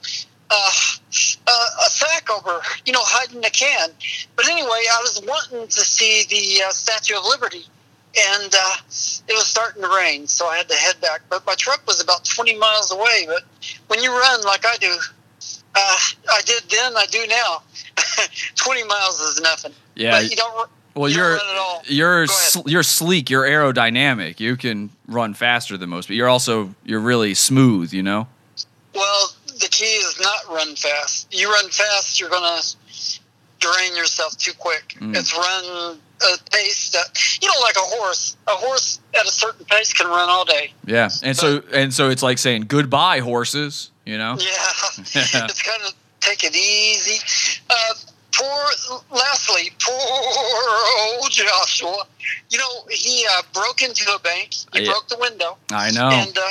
Uh, uh, a sack over, you know, hiding a can. But anyway, I was wanting to see the uh, Statue of Liberty, and uh, it was starting to rain, so I had to head back. But my truck was about twenty miles away. But when you run like I do, uh, I did then, I do now, twenty miles is nothing. Yeah. But you don't. Well, you you're you're sl- you're sleek. You're aerodynamic. You can run faster than most, but you're also you're really smooth. You know. Well, the key is not run fast. You run fast, you're gonna drain yourself too quick. Mm. It's run a pace that you know, like a horse. A horse at a certain pace can run all day. Yeah, and but, so and so it's like saying goodbye, horses. You know. Yeah, it's kind of take it easy. Uh, Poor, lastly, poor old Joshua. You know, he uh, broke into a bank. He yeah. broke the window. I know. And uh,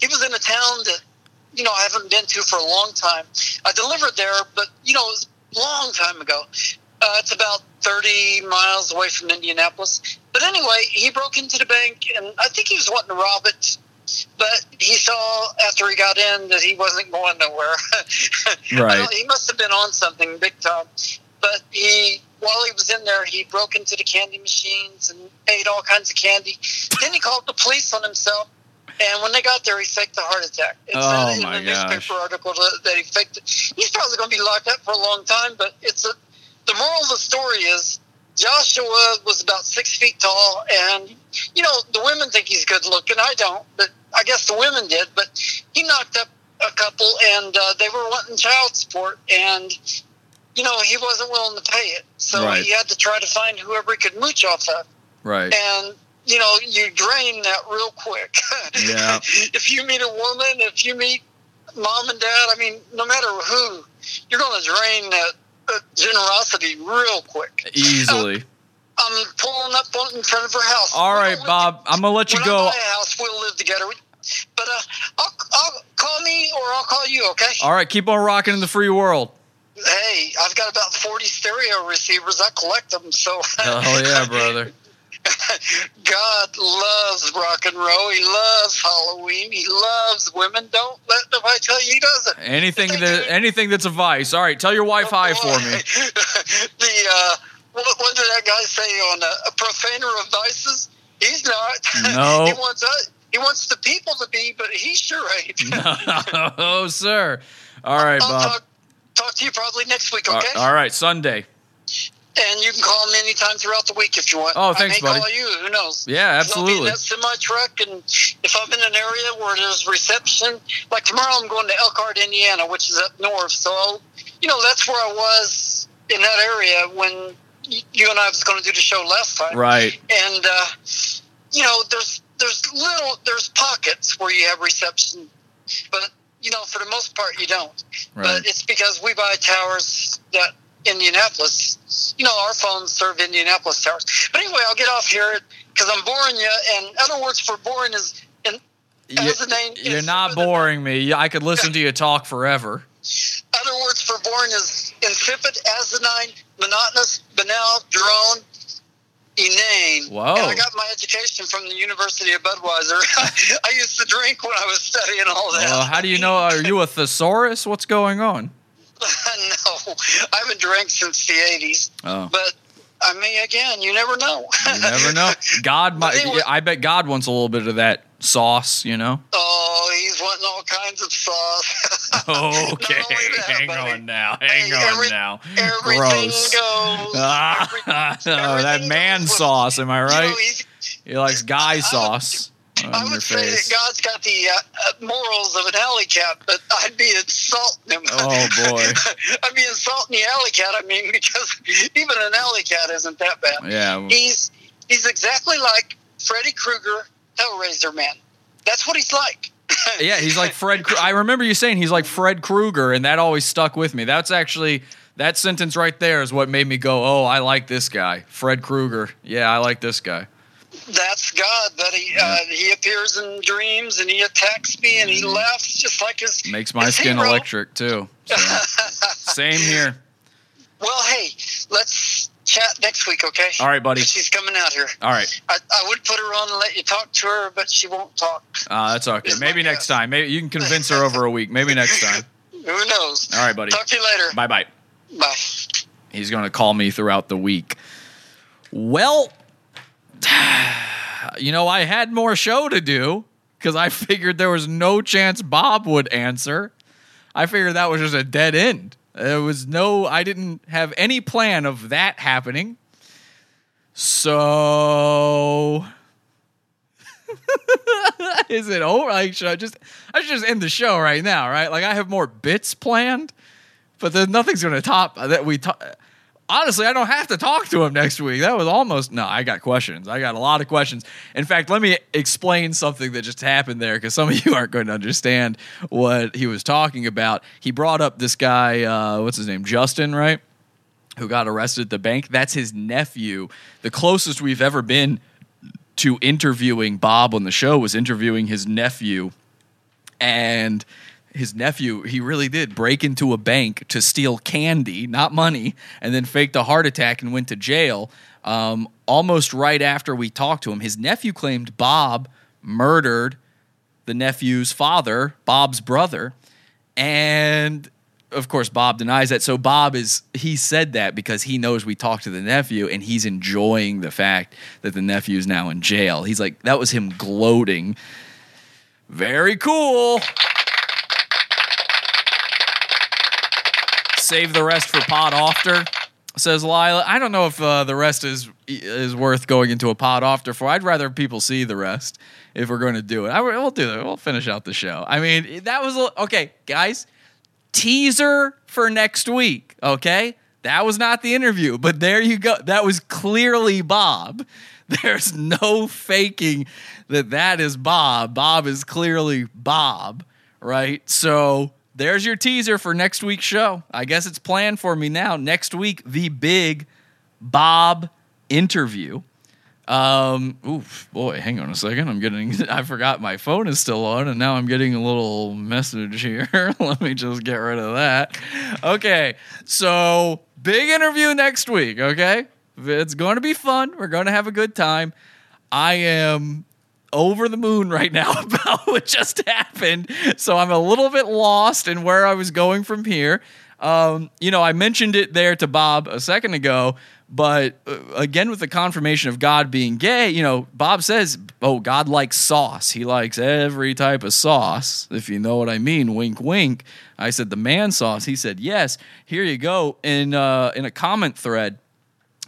he was in a town that, you know, I haven't been to for a long time. I delivered there, but, you know, it was a long time ago. Uh, it's about thirty miles away from Indianapolis. But anyway, he broke into the bank, and I think he was wanting to rob it. But he saw after he got in that he wasn't going nowhere. Right. He must have been on something big time. But he, while he was in there, he broke into the candy machines and ate all kinds of candy. Then he called the police on himself, and when they got there, he faked a heart attack. It oh said my in the gosh. newspaper article that he faked it. He's probably going to be locked up for a long time, but it's a, the moral of the story is Joshua was about six feet tall, and, you know, the women think he's good looking. I don't, but I guess the women did. But he knocked up a couple, and uh, they were wanting child support, and, you know, he wasn't willing to pay it. So right. he had to try to find whoever he could mooch off of. Right. And, you know, you drain that real quick. Yeah. If you meet a woman, if you meet mom and dad, I mean, no matter who, you're going to drain that uh, generosity real quick. Easily. Uh, I'm pulling up in front of her house. All right, Bob. I'm going to let you go. When I buy a house, we'll live together. But uh, I'll, I'll call me or I'll call you, okay? All right. Keep on rocking in the free world. Hey, I've got about forty stereo receivers. I collect them. So. Oh, yeah, brother. God loves rock and roll. He loves Halloween. He loves women. Don't let nobody tell you he doesn't. Anything, that, anything that's a vice. All right. Tell your wife hi for me. the... uh What did that guy say on a, a profaner of vices? He's not. No. he wants us, he wants the people to be, but he sure ain't. No, oh, sir. All right, I'll, Bob. I'll talk, talk to you probably next week, okay? All right, Sunday. And you can call me anytime throughout the week if you want. Oh, thanks, buddy. I may buddy. call you. Who knows? Yeah, absolutely. I'll be next to my truck, and if I'm in an area where there's reception, like tomorrow I'm going to Elkhart, Indiana, which is up north. So, I'll, you know, that's where I was in that area when you and I was going to do the show last time. Right. And, uh, you know, there's there's little, there's pockets where you have reception, but, you know, for the most part, you don't. Right. But it's because we buy towers that Indianapolis, you know, our phones serve Indianapolis towers. But anyway, I'll get off here because I'm boring you, and other words for boring is, and you, as the name You're is, not boring me. I could listen to you talk forever. Other words for boring is insipid, asinine, monotonous, banal, drone, inane. Wow! And I got my education from the University of Budweiser. I used to drink when I was studying all that. Uh, how do you know? Are you a thesaurus? What's going on? No, I haven't drank since the eighties. Oh. But, I mean, again, you never know. You never know. God, my, anyway, I bet God wants a little bit of that sauce, you know? Oh, he's wanting all kinds of sauce. Okay, that, hang buddy. on now, hang hey, on every, now. Everything Gross. goes. Ah, every, oh, that man goes sauce, am I right? You know, he likes guy I, sauce. I would, on I would your say face. that God's got the uh, morals of an alley cat, but I'd be insulting him. Oh, boy. I'd be insulting the alley cat, I mean, because even an alley cat isn't that bad. Yeah. He's, he's exactly like Freddy Krueger, Hellraiser Man. That's what he's like. Yeah, he's like Fred. Kr- I remember you saying he's like Fred Krueger, and that always stuck with me. That's actually that sentence right there is what made me go, "Oh, I like this guy, Fred Krueger." Yeah, I like this guy. That's God, buddy. Yeah. Uh, he appears in dreams, and he attacks me, and he laughs just like his makes my his skin hero. electric too. So. Same here. Well, hey, let's chat next week, okay? All right, buddy. She's coming out here. All right. I, I would put her on and let you talk to her, but she won't talk. Uh, that's okay. It's Maybe next time. Maybe you can convince her over a week. Maybe next time. Who knows? All right, buddy. Talk to you later. Bye-bye. Bye. He's going to call me throughout the week. Well, you know, I had more show to do because I figured there was no chance Bob would answer. I figured that was just a dead end. There was no, I didn't have any plan of that happening. So is it over? Like, should I just I should just end the show right now, right? Like, I have more bits planned, but then nothing's going to top that we talk. Honestly, I don't have to talk to him next week. That was almost... No, I got questions. I got a lot of questions. In fact, let me explain something that just happened there, because some of you aren't going to understand what he was talking about. He brought up this guy, uh, what's his name, Justin, right? Who got arrested at the bank. That's his nephew. The closest we've ever been to interviewing Bob on the show was interviewing his nephew. And... his nephew, he really did break into a bank to steal candy, not money, and then faked a heart attack and went to jail. Um, almost right after we talked to him, his nephew claimed Bob murdered the nephew's father, Bob's brother. And, of course, Bob denies that. So Bob is – he said that because he knows we talked to the nephew, and he's enjoying the fact that the nephew's now in jail. He's like – that was him gloating. Very cool. Save the rest for Pod After, says Lila. I don't know if uh, the rest is is worth going into a Pod After for. I'd rather people see the rest if we're going to do it. I, we'll do it. We'll finish out the show. I mean, that was... A, okay, guys, teaser for next week, okay? That was not the interview, but there you go. That was clearly Bob. There's no faking that that is Bob. Bob is clearly Bob, right? So... there's your teaser for next week's show. I guess it's planned for me now. Next week, the big Bob interview. Um, oof, boy, hang on a second. I'm getting, I forgot my phone is still on, and now I'm getting a little message here. Let me just get rid of that. Okay, so big interview next week, okay? It's going to be fun. We're going to have a good time. I am... over the moon right now about what just happened, so I'm a little bit lost in where I was going from here. Um, you know, I mentioned it there to Bob a second ago, but uh, again, with the confirmation of God being gay, you know, Bob says, oh, God likes sauce. He likes every type of sauce, if you know what I mean. Wink, wink. I said, the man sauce. He said, yes. Here you go. In, uh, in a comment thread,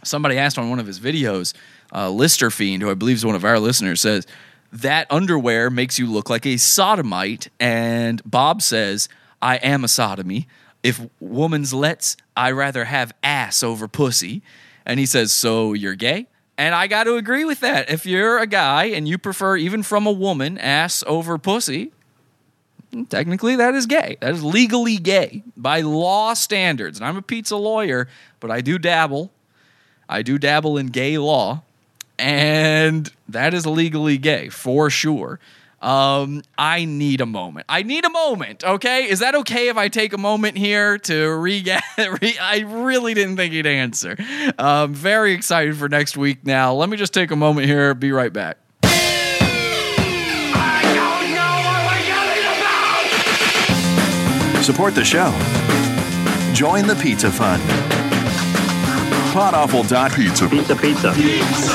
somebody asked on one of his videos, uh, Lister Fiend, who I believe is one of our listeners, says, that underwear makes you look like a sodomite. And Bob says, I am a sodomy. If woman's lets, I rather have ass over pussy. And he says, so you're gay? And I got to agree with that. If you're a guy and you prefer, even from a woman, ass over pussy, technically that is gay. That is legally gay by law standards. And I'm a pizza lawyer, but I do dabble. I do dabble in gay law. And that is legally gay, for sure. Um, I need a moment. I need a moment, okay? Is that okay if I take a moment here to re-, re- I really didn't think he'd answer. Um, very excited for next week now. Let me just take a moment here. Be right back. I don't know what we're yelling about! Support the show. Join the Pizza Fund. Pod Awful dot pizza. Pizza, pizza. Pizza.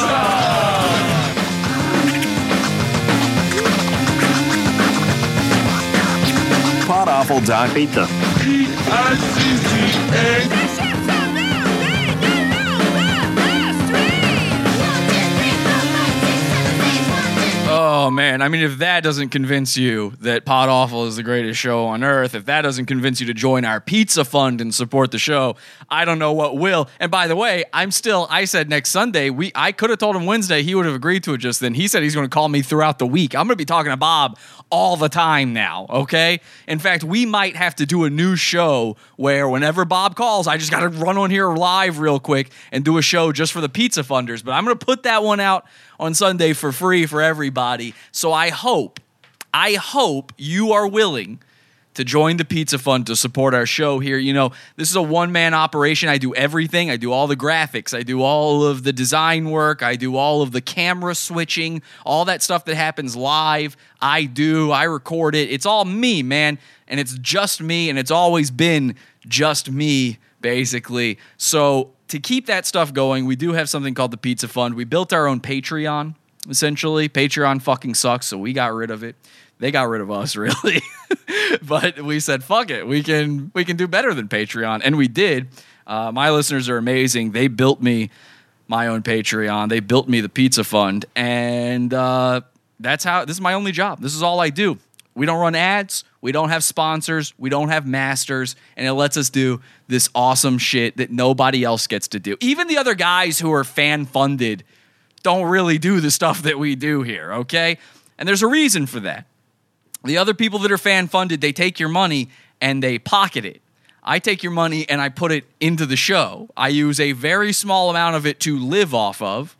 Pod Awful dot pizza. P I C C A. Oh, man. I mean, if that doesn't convince you that Pod Awful is the greatest show on earth, if that doesn't convince you to join our pizza fund and support the show, I don't know what will. And by the way, I'm still, I said next Sunday, we I could have told him Wednesday. He would have agreed to it just then. He said he's going to call me throughout the week. I'm going to be talking to Bob all the time now, okay? In fact, we might have to do a new show where whenever Bob calls, I just got to run on here live real quick and do a show just for the pizza funders. But I'm going to put that one out on Sunday for free for everybody. So I hope, I hope you are willing to join the Pizza Fund to support our show here. You know, this is a one-man operation. I do everything. I do all the graphics. I do all of the design work. I do all of the camera switching, all that stuff that happens live. I do. I record it. It's all me, man. And it's just me, and it's always been just me, basically. So to keep that stuff going, we do have something called the Pizza Fund. We built our own Patreon, essentially. Patreon fucking sucks, so we got rid of it. They got rid of us, really. But we said, fuck it. We can we can do better than Patreon. And we did. Uh, my listeners are amazing. They built me my own Patreon. They built me the Pizza Fund, and uh, that's how. This is my only job. This is all I do. We don't run ads. We don't have sponsors. We don't have masters, and it lets us do this awesome shit that nobody else gets to do. Even the other guys who are fan funded don't really do the stuff that we do here, okay? And there's a reason for that. The other people that are fan funded, they take your money and they pocket it. I take your money and I put it into the show. I use a very small amount of it to live off of,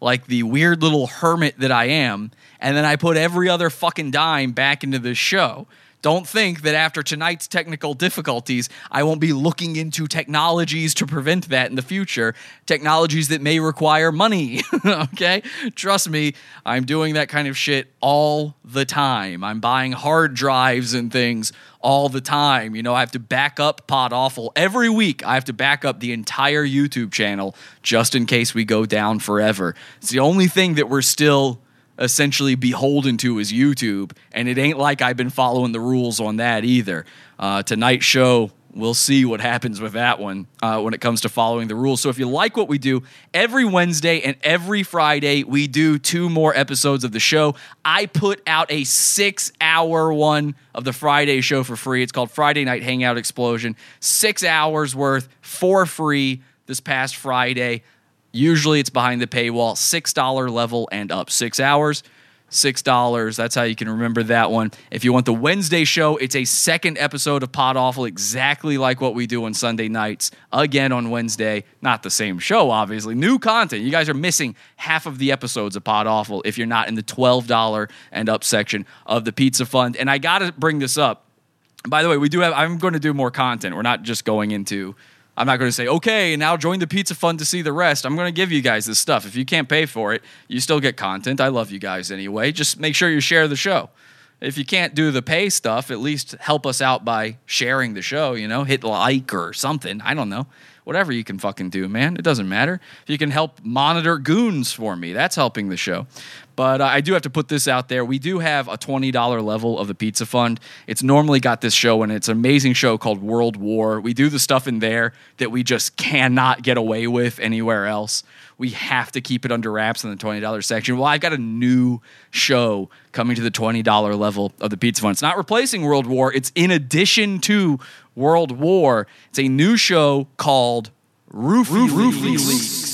like the weird little hermit that I am, and then I put every other fucking dime back into this show. Don't think that after tonight's technical difficulties, I won't be looking into technologies to prevent that in the future, technologies that may require money, okay? Trust me, I'm doing that kind of shit all the time. I'm buying hard drives and things all the time. You know, I have to back up Pod Awful. Every week, I have to back up the entire YouTube channel just in case we go down forever. It's the only thing that we're still essentially beholden to is YouTube, and it ain't like I've been following the rules on that either. Uh, tonight's show, we'll see what happens with that one uh, when it comes to following the rules. So if you like what we do, every Wednesday and every Friday, we do two more episodes of the show. I put out a six-hour one of the Friday show for free. It's called Friday Night Hangout Explosion. Six hours worth for free this past Friday. Usually it's behind the paywall, six dollars level and up. Six hours, six dollars. That's how you can remember that one. If you want the Wednesday show, it's a second episode of Pod Awful, exactly like what we do on Sunday nights. Again on Wednesday, not the same show, obviously. New content. You guys are missing half of the episodes of Pod Awful if you're not in the twelve dollars and up section of the Pizza Fund. And I got to bring this up. By the way, we do have. I'm going to do more content. We're not just going into... I'm not going to say, okay, now join the Pizza Fund to see the rest. I'm going to give you guys this stuff. If you can't pay for it, you still get content. I love you guys anyway. Just make sure you share the show. If you can't do the pay stuff, at least help us out by sharing the show, you know, hit like or something. I don't know. Whatever you can fucking do, man. It doesn't matter. If you can help monitor goons for me, that's helping the show. But uh, I do have to put this out there. We do have a twenty dollars level of the Pizza Fund. It's normally got this show, and it's an amazing show called World War. We do the stuff in there that we just cannot get away with anywhere else. We have to keep it under wraps in the twenty dollars section. Well, I've got a new show coming to the twenty dollars level of the Pizza Fund. It's not replacing World War. It's in addition to World War. It's a new show called Roofy, Roofy Leaks. Leaks.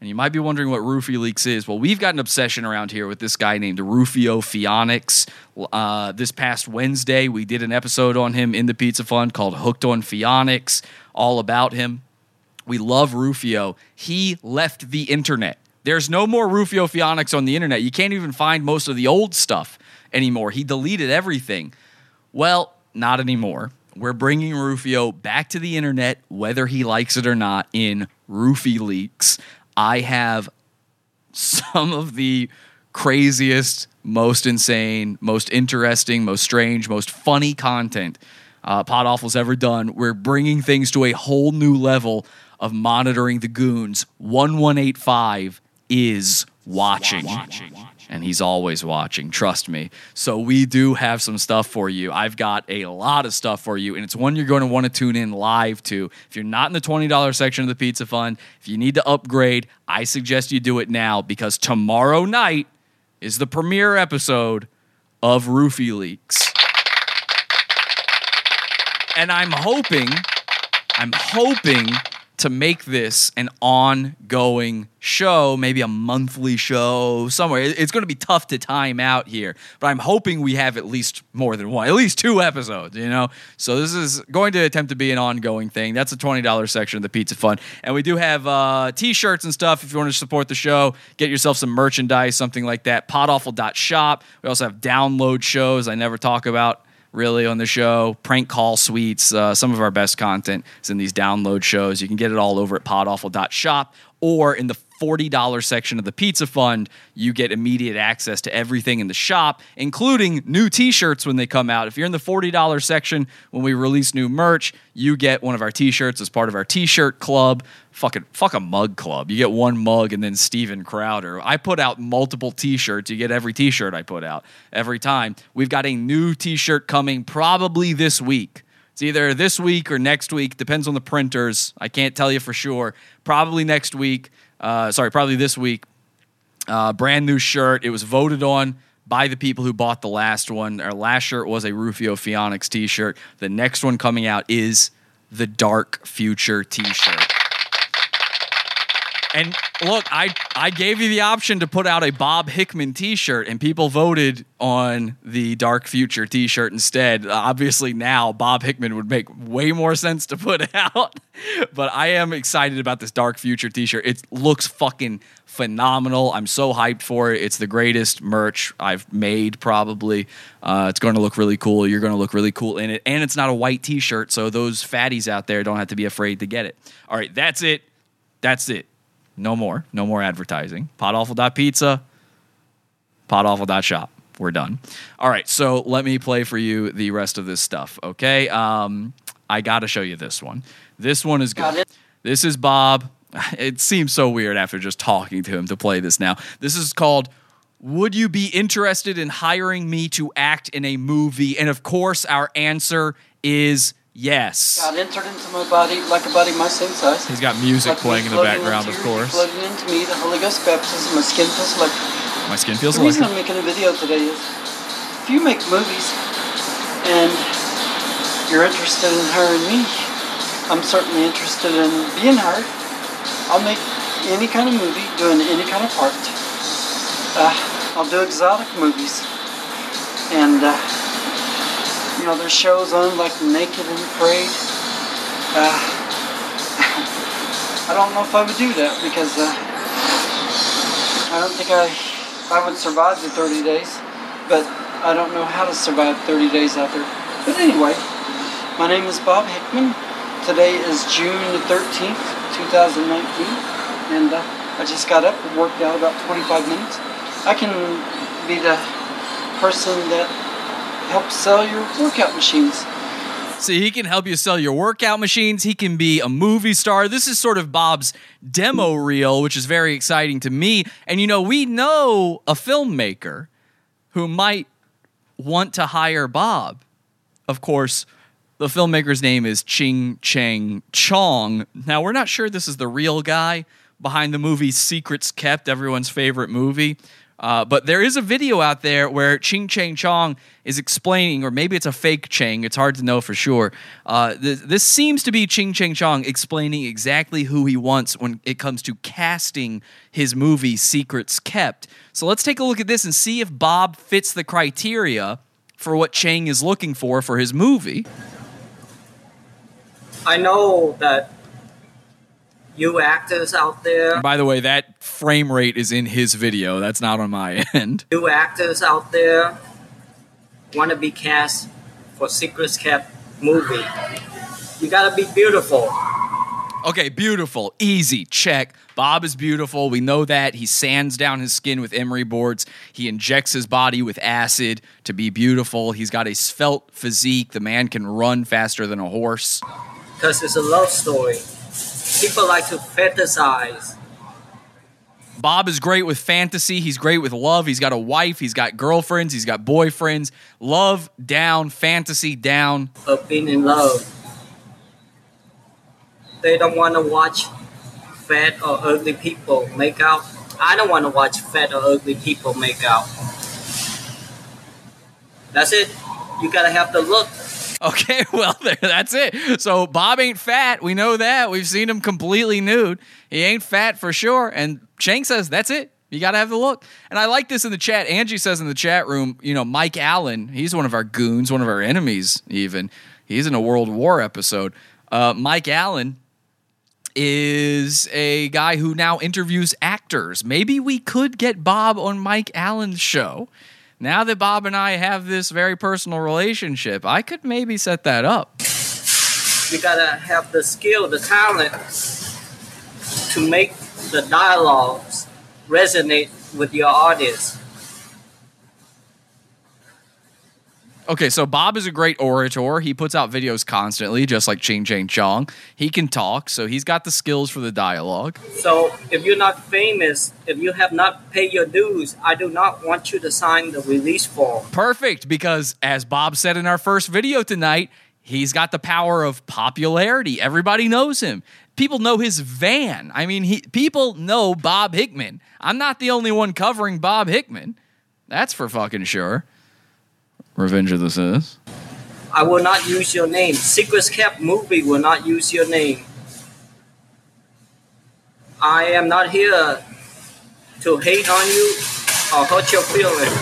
And you might be wondering what Roofy Leaks is. Well, we've got an obsession around here with this guy named Rufio Phonics. Uh, this past Wednesday, we did an episode on him in the Pizza Fund called Hooked on Phonics, all about him. We love Rufio. He left the internet. There's no more Rufio Phonics on the internet. You can't even find most of the old stuff anymore. He deleted everything. Well, not anymore. We're bringing Rufio back to the internet, whether he likes it or not, in Roofy Leaks. I have some of the craziest, most insane, most interesting, most strange, most funny content uh, Pod Awful's ever done. We're bringing things to a whole new level of monitoring the goons. one one eight five is watching. watching. And he's always watching, trust me. So we do have some stuff for you. I've got a lot of stuff for you, and it's one you're going to want to tune in live to. If you're not in the twenty dollars section of the Pizza Fund, if you need to upgrade, I suggest you do it now, because tomorrow night is the premiere episode of Roofy Leaks. And I'm hoping, I'm hoping... to make this an ongoing show, maybe a monthly show somewhere. It's going to be tough to time out here, but I'm hoping we have at least more than one, at least two episodes, you know? So this is going to attempt to be an ongoing thing. That's the twenty dollars section of the Pizza Fund. And we do have uh, T-shirts and stuff if you want to support the show. Get yourself some merchandise, something like that. pod awful dot shop. We also have download shows I never talk about really on the show, prank call suites, uh, some of our best content is in these download shows. You can get it all over at pod awful dot shop, or in the forty dollars section of the Pizza Fund, you get immediate access to everything in the shop, including new t-shirts when they come out. If you're in the forty dollars section, when we release new merch, you get one of our t-shirts as part of our t-shirt club. Fucking fuck a mug club. You get one mug and then Steven Crowder. I put out multiple t-shirts. You get every t-shirt I put out every time. We've got a new t-shirt coming probably this week. It's either this week or next week. Depends on the printers. I can't tell you for sure. Probably next week. Uh, sorry, probably this week. Uh, brand new shirt. It was voted on by the people who bought the last one. Our last shirt was a Rufio Phonics t-shirt. The next one coming out is the Dark Future t-shirt. And look, I, I gave you the option to put out a Bob Hickman t-shirt, and people voted on the Dark Future t-shirt instead. Obviously now Bob Hickman would make way more sense to put out, but I am excited about this Dark Future t-shirt. It looks fucking phenomenal. I'm so hyped for it. It's the greatest merch I've made probably. Uh, it's going to look really cool. You're going to look really cool in it. And it's not a white t-shirt, so those fatties out there don't have to be afraid to get it. All right, that's it. That's it. No more. No more advertising. Pod awful dot pizza. Pod awful dot shop. We're done. All right, so let me play for you the rest of this stuff, okay? Um, I got to show you this one. This one is good. This is Bob. It seems so weird after just talking to him to play this now. This is called Would You Be Interested in Hiring Me to Act in a Movie? And, of course, our answer is yes. Got entered into my body like a body my same size. He's got music like playing in the background, of course. Flooding into me, the Holy Ghost baptism, my skin feels like. My skin feels like. The reason I'm making a video today is if you make movies and you're interested in hiring me, I'm certainly interested in being hired. I'll make any kind of movie, doing any kind of part. Uh, I'll do exotic movies. And, uh, you know, there's shows on like Naked and Afraid. Uh, I don't know if I would do that because uh, I don't think I I would survive the thirty days. But I don't know how to survive thirty days out there. But anyway, my name is Bob Hickman. Today is June the thirteenth, twenty nineteen. And uh, I just got up and worked out about twenty-five minutes. I can be the person that help sell your workout machines. See, he can help you sell your workout machines. He can be a movie star. This is sort of Bob's demo reel, which is very exciting to me. And, you know, we know a filmmaker who might want to hire Bob. Of course, the filmmaker's name is Ching Chang Chong. Now, we're not sure this is the real guy behind the movie Secrets Kept, everyone's favorite movie. Uh, but there is a video out there where Ching Chang Chong is explaining, or maybe it's a fake Chang. It's hard to know for sure. Uh, th- this seems to be Ching Chang Chong explaining exactly who he wants when it comes to casting his movie Secrets Kept. So let's take a look at this and see if Bob fits the criteria for what Chang is looking for for his movie. I know that you actors out there. And by the way, that frame rate is in his video. That's not on my end. You actors out there want to be cast for Secrets Kept movie. You got to be beautiful. Okay, beautiful. Easy. Check. Bob is beautiful. We know that. He sands down his skin with emery boards. He injects his body with acid to be beautiful. He's got a svelte physique. The man can run faster than a horse. Because it's a love story. People like to fantasize. Bob is great with fantasy. He's great with love. He's got a wife. He's got girlfriends. He's got boyfriends. Love down, fantasy down. Of being in love. They don't want to watch fat or ugly people make out. I don't want to watch fat or ugly people make out. That's it. You got to have the look. Okay, well, there, that's it. So Bob ain't fat. We know that. We've seen him completely nude. He ain't fat for sure. And Chang says, that's it. You got to have the look. And I like this in the chat. Angie says in the chat room, you know, Mike Allen, he's one of our goons, one of our enemies even. He's in a World War episode. Uh, Mike Allen is a guy who now interviews actors. Maybe we could get Bob on Mike Allen's show. Now that Bob and I have this very personal relationship, I could maybe set that up. You gotta have the skill, the talent to make the dialogues resonate with your audience. Okay, so Bob is a great orator. He puts out videos constantly, just like Ching Chang Chong. He can talk, so he's got the skills for the dialogue. So if you're not famous, if you have not paid your dues, I do not want you to sign the release form. Perfect, because as Bob said in our first video tonight, He's got the power of popularity. Everybody knows him. People know his van. I mean, he, people know Bob Hickman. I'm not the only one covering Bob Hickman. That's for fucking sure. Revenge of the Sith. I will not use your name. Secrets Kept movie will not use your name. I am not here to hate on you or hurt your feelings.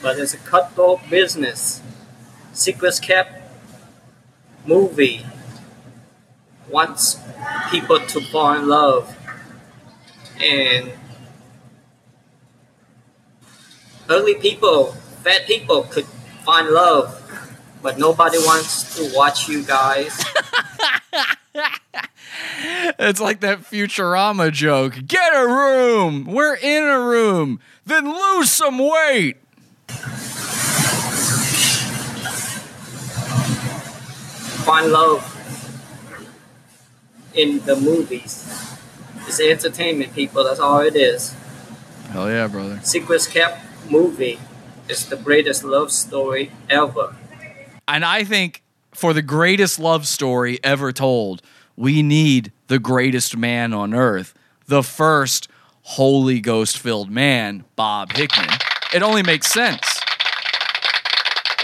But it's a cutthroat business. Secrets Kept movie wants people to fall in love and ugly people, fat people could find love, but nobody wants to watch you guys. It's like that Futurama joke. Get a room. We're in a room. Then lose some weight. Find love in the movies. It's entertainment, people. That's all it is. Hell yeah, brother. Secrets Kept movie is the greatest love story ever. And I think for the greatest love story ever told, we need the greatest man on earth, the first Holy Ghost-filled man, Bob Hickman. It only makes sense.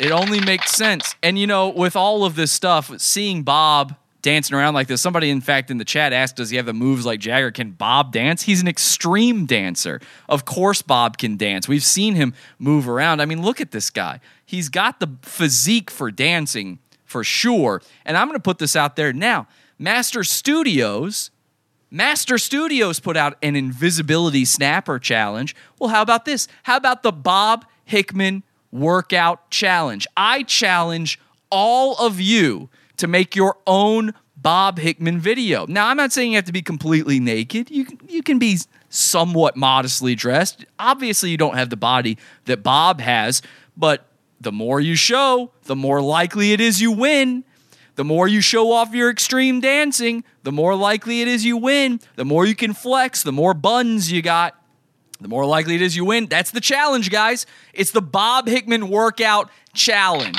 It only makes sense. And, you know, with all of this stuff, seeing Bob dancing around like this, somebody, in fact, in the chat asked, does he have the moves like Jagger? Can Bob dance? He's an extreme dancer. Of course Bob can dance. We've seen him move around. I mean, look at this guy. He's got the physique for dancing, for sure. And I'm going to put this out there now. Master Studios... Master Studios put out an invisibility snapper challenge. Well, how about this? How about the Bob Hickman workout challenge? I challenge all of you to make your own Bob Hickman video. Now, I'm not saying you have to be completely naked. You can, you can be somewhat modestly dressed. Obviously, you don't have the body that Bob has, but the more you show, the more likely it is you win. The more you show off your extreme dancing, the more likely it is you win. The more you can flex, the more buns you got, the more likely it is you win. That's the challenge, guys. It's the Bob Hickman workout challenge,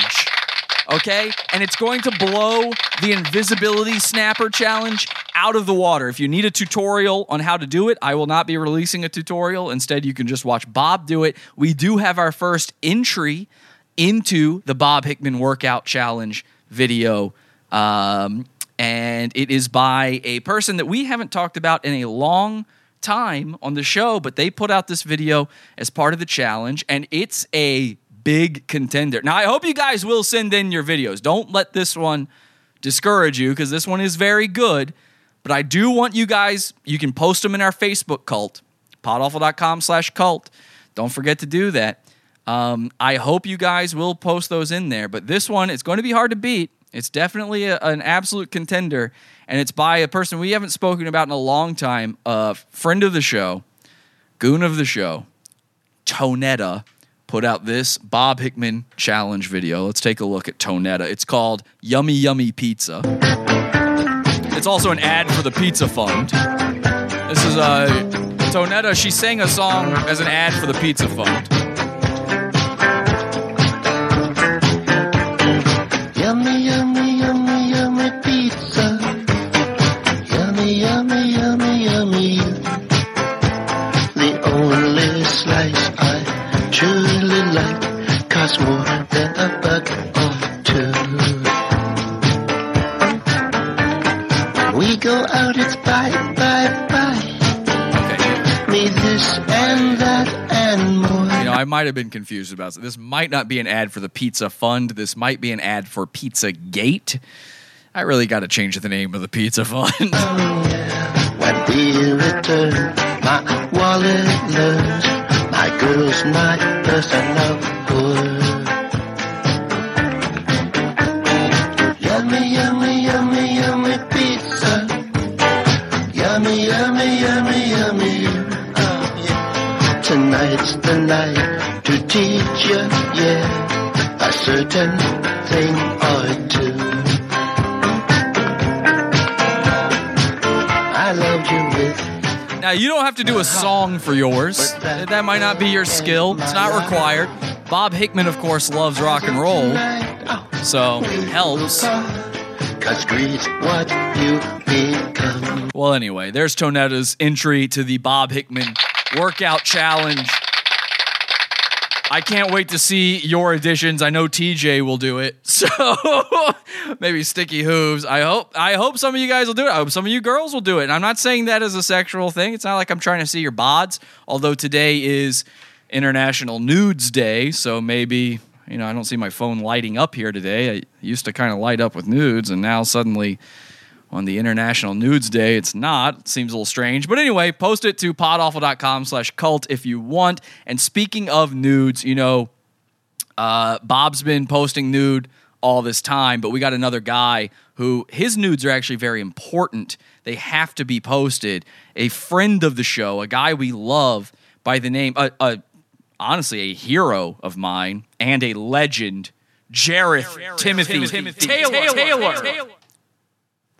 okay? And it's going to blow the invisibility snapper challenge out of the water. If you need a tutorial on how to do it, I will not be releasing a tutorial. Instead, you can just watch Bob do it. We do have our first entry into the Bob Hickman workout challenge video. Um, and it is by a person that we haven't talked about in a long time on the show, but they put out this video as part of the challenge, and it's a big contender. Now, I hope you guys will send in your videos. Don't let this one discourage you, because this one is very good, but I do want you guys, you can post them in our Facebook cult, podawful.com slash cult. Don't forget to do that. Um, I hope you guys will post those in there, but this one, it's going to be hard to beat. It's definitely a, an absolute contender, and it's by a person we haven't spoken about in a long time, a friend of the show, goon of the show, Tonetta, put out this Bob Hickman challenge video. Let's take a look at Tonetta. It's called Yummy Yummy Pizza. It's also an ad for the Pizza Fund. This is uh, Tonetta. She sang a song as an ad for the Pizza Fund. Might have been confused about this. This might not be an ad for the Pizza Fund. This might be an ad for Pizza Gate. I really got to change the name of the Pizza Fund. When we return, my wallet learns, my girl's my personal word. Yummy, yummy, yummy, yummy pizza. Yummy, yummy, yummy, yummy. Oh, yeah. Tonight's the night. Teach you, yeah, a certain thing or two. I love you with. Now, you don't have to do a song for yours. That might not be your skill. It's not required. Bob Hickman, of course, loves rock and roll. So helps. Cause greed's what you become. Well, anyway, there's Tonetta's entry to the Bob Hickman workout challenge. I can't wait to see your additions. I know T J will do it. So maybe Sticky Hooves. I hope I hope some of you guys will do it. I hope some of you girls will do it. And I'm not saying that as a sexual thing. It's not like I'm trying to see your bods, although today is International Nudes Day, so maybe, you know, I don't see my phone lighting up here today. I used to kind of light up with nudes, and now suddenly on the International Nudes Day, it's not. It seems a little strange. But anyway, post it to podawful.com slash cult if you want. And speaking of nudes, you know, uh, Bob's been posting nude all this time, but we got another guy who his nudes are actually very important. They have to be posted. A friend of the show, a guy we love by the name, uh, uh, honestly, a hero of mine and a legend, Jareth Timothy, Timothy Taylor. Taylor. Taylor. Taylor.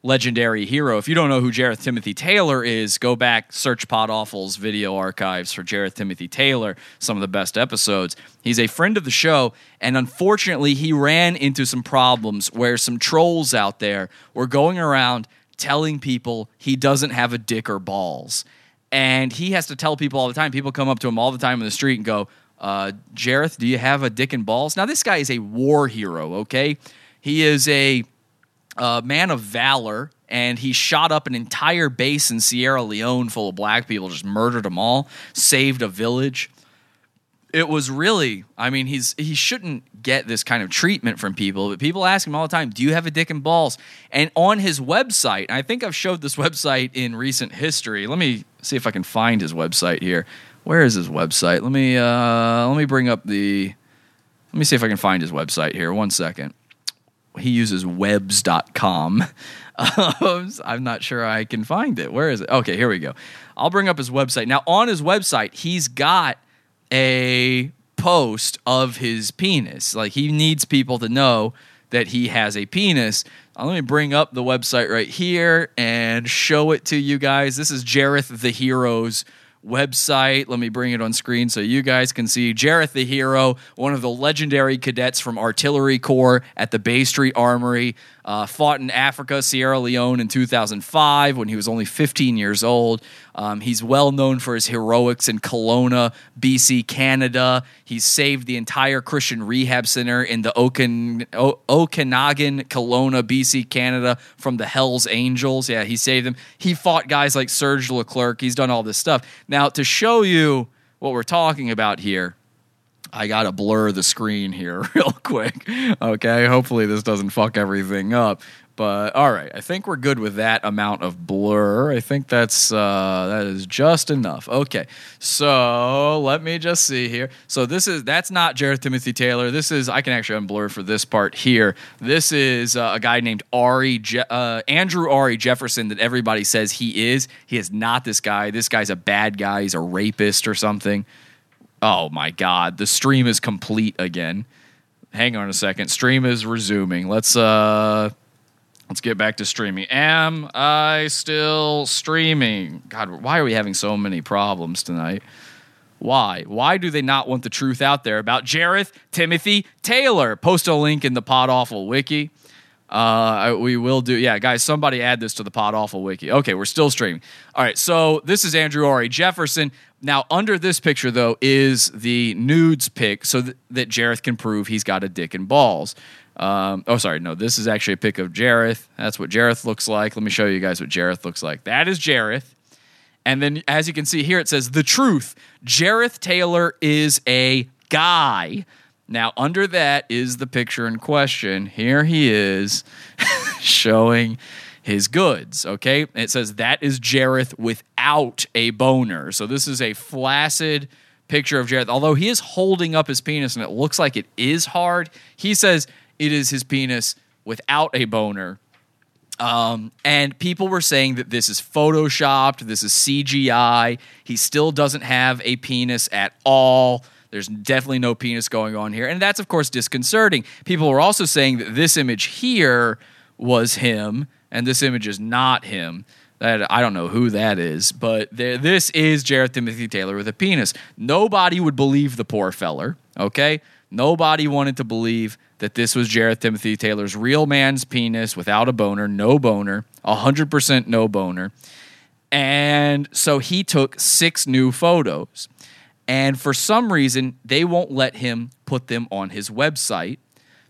Legendary hero. If you don't know who Jareth Timothy Taylor is, go back, search Pod Awful's video archives for Jareth Timothy Taylor, some of the best episodes. He's a friend of the show, and unfortunately, he ran into some problems where some trolls out there were going around telling people he doesn't have a dick or balls. And he has to tell people all the time. People come up to him all the time in the street and go, uh, Jareth, do you have a dick and balls? Now, this guy is a war hero, okay? He is a... Uh, man of valor, and he shot up an entire base in Sierra Leone full of black people, just murdered them all, saved a village. It was really, I mean, he's he shouldn't get this kind of treatment from people, but people ask him all the time, do you have a dick and balls? And on his website, I think I've showed this website in recent history. Let me see if I can find his website here. Where is his website? Let me uh, let me bring up the, let me see if I can find his website here. One second. He uses webs dot com. Um, I'm not sure I can find it. Where is it? Okay, here we go. I'll bring up his website. Now, on his website, he's got a post of his penis. Like, he needs people to know that he has a penis. Uh, let me bring up the website right here and show it to you guys. This is Jareth the Hero's website. Let me bring it on screen so you guys can see. Jareth the Hero, one of the legendary cadets from Artillery Corps at the Bay Street Armory, uh, fought in Africa, Sierra Leone in two thousand five when he was only fifteen years old. Um, he's well known for his heroics in Kelowna, B C, Canada. He saved the entire Christian rehab center in the Okan- o- Okanagan, Kelowna, B C, Canada from the Hell's Angels. Yeah, he saved them. He fought guys like Serge Leclerc. He's done all this stuff. Now, to show you what we're talking about here, I got to blur the screen here real quick. Okay, hopefully this doesn't fuck everything up. But, all right, I think we're good with that amount of blur. I think that's uh, that is just enough. Okay, so let me just see here. So this is that's not Jareth Timothy Taylor. This is, I can actually unblur for this part here. This is uh, a guy named Ari Je- uh, Andrew Ari Jefferson that everybody says he is. He is not this guy. This guy's a bad guy. He's a rapist or something. Oh, my God. The stream is complete again. Hang on a second. Stream is resuming. Let's... uh. Let's get back to streaming. Am I still streaming? God, why are we having so many problems tonight? Why? Why do they not want the truth out there about Jareth Timothy Taylor? Post a link in the Pod Awful Wiki. Uh, we will do. Yeah, guys, somebody add this to the Pod Awful Wiki. Okay, we're still streaming. All right, so this is Andrew Ari Jefferson. Now, under this picture, though, is the nudes pic so th- that Jareth can prove he's got a dick and balls. Um, oh, sorry, no, this is actually a pic of Jareth. That's what Jareth looks like. Let me show you guys what Jareth looks like. That is Jareth. And then, as you can see here, it says, the truth, Jareth Taylor is a guy. Now, under that is the picture in question. Here he is showing his goods, okay? And it says, that is Jareth without a boner. So this is a flaccid picture of Jareth. Although he is holding up his penis, and it looks like it is hard, he says... it is his penis without a boner. Um, and people were saying that this is photoshopped, this is C G I, he still doesn't have a penis at all, there's definitely no penis going on here, and that's, of course, disconcerting. People were also saying that this image here was him, and this image is not him. That, I don't know who that is, but there, this is Jareth Timothy Taylor with a penis. Nobody would believe the poor feller, okay? Nobody wanted to believe that this was Jareth Timothy Taylor's real man's penis without a boner, no boner, one hundred percent no boner. And so he took six new photos. And for some reason, they won't let him put them on his website.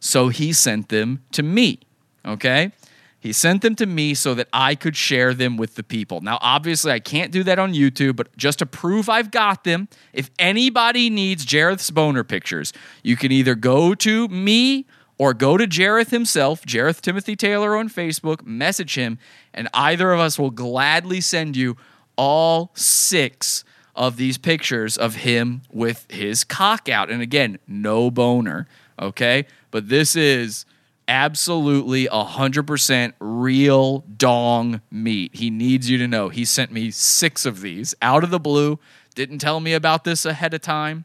So he sent them to me, okay? He sent them to me so that I could share them with the people. Now, obviously, I can't do that on YouTube, but just to prove I've got them, if anybody needs Jareth's boner pictures, you can either go to me or go to Jareth himself, Jareth Timothy Taylor on Facebook, message him, and either of us will gladly send you all six of these pictures of him with his cock out. And again, no boner, okay? But this is absolutely one hundred percent real dong meat. He needs you to know. He sent me six of these out of the blue. Didn't tell me about this ahead of time.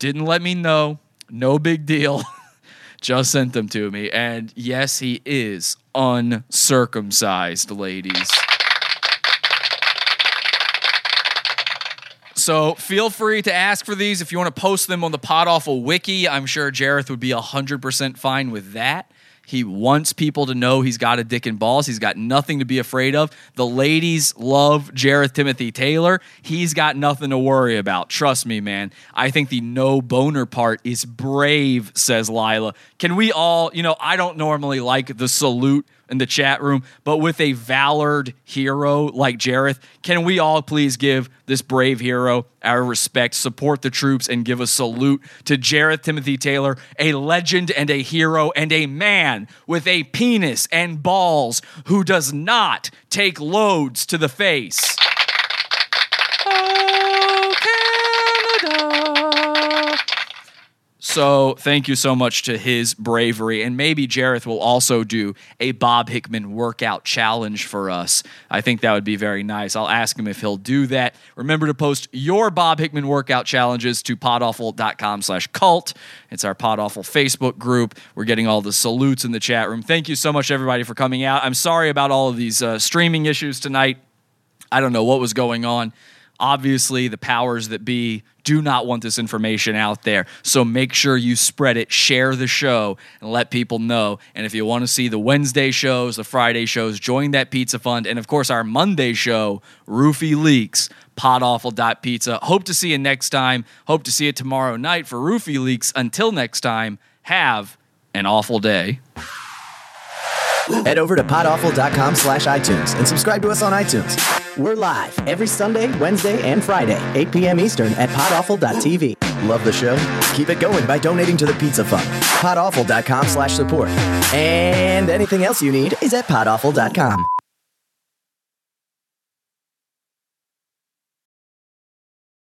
Didn't let me know. No big deal. Just sent them to me. And yes, he is uncircumcised, ladies. So feel free to ask for these. If you want to post them on the Pod Awful Wiki, I'm sure Jareth would be one hundred percent fine with that. He wants people to know he's got a dick and balls. He's got nothing to be afraid of. The ladies love Jareth Timothy Taylor. He's got nothing to worry about. Trust me, man. I think the no boner part is brave, says Lila. Can we all, you know, I don't normally like the salute in the chat room, but with a valored hero like Jareth, can we all please give this brave hero our respect, support the troops, and give a salute to Jareth Timothy Taylor, a legend and a hero and a man with a penis and balls who does not take loads to the face. So thank you so much to his bravery. And maybe Jareth will also do a Bob Hickman workout challenge for us. I think that would be very nice. I'll ask him if he'll do that. Remember to post your Bob Hickman workout challenges to podawful.com slash cult. It's our Podawful Facebook group. We're getting all the salutes in the chat room. Thank you so much, everybody, for coming out. I'm sorry about all of these uh, streaming issues tonight. I don't know what was going on. Obviously, the powers that be do not want this information out there. So make sure you spread it, share the show, and let people know. And if you want to see the Wednesday shows, the Friday shows, join that pizza fund. And, of course, our Monday show, Roofy Leaks, podawful.pizza. Hope to see you next time. Hope to see you tomorrow night for Roofy Leaks. Until next time, have an awful day. Head over to podawful.com slash iTunes and subscribe to us on iTunes. We're live every Sunday, Wednesday, and Friday, eight p.m. Eastern at podawful dot t v. Love the show? Keep it going by donating to the Pizza Fund. podawful dot com slash support. And anything else you need is at podawful dot com.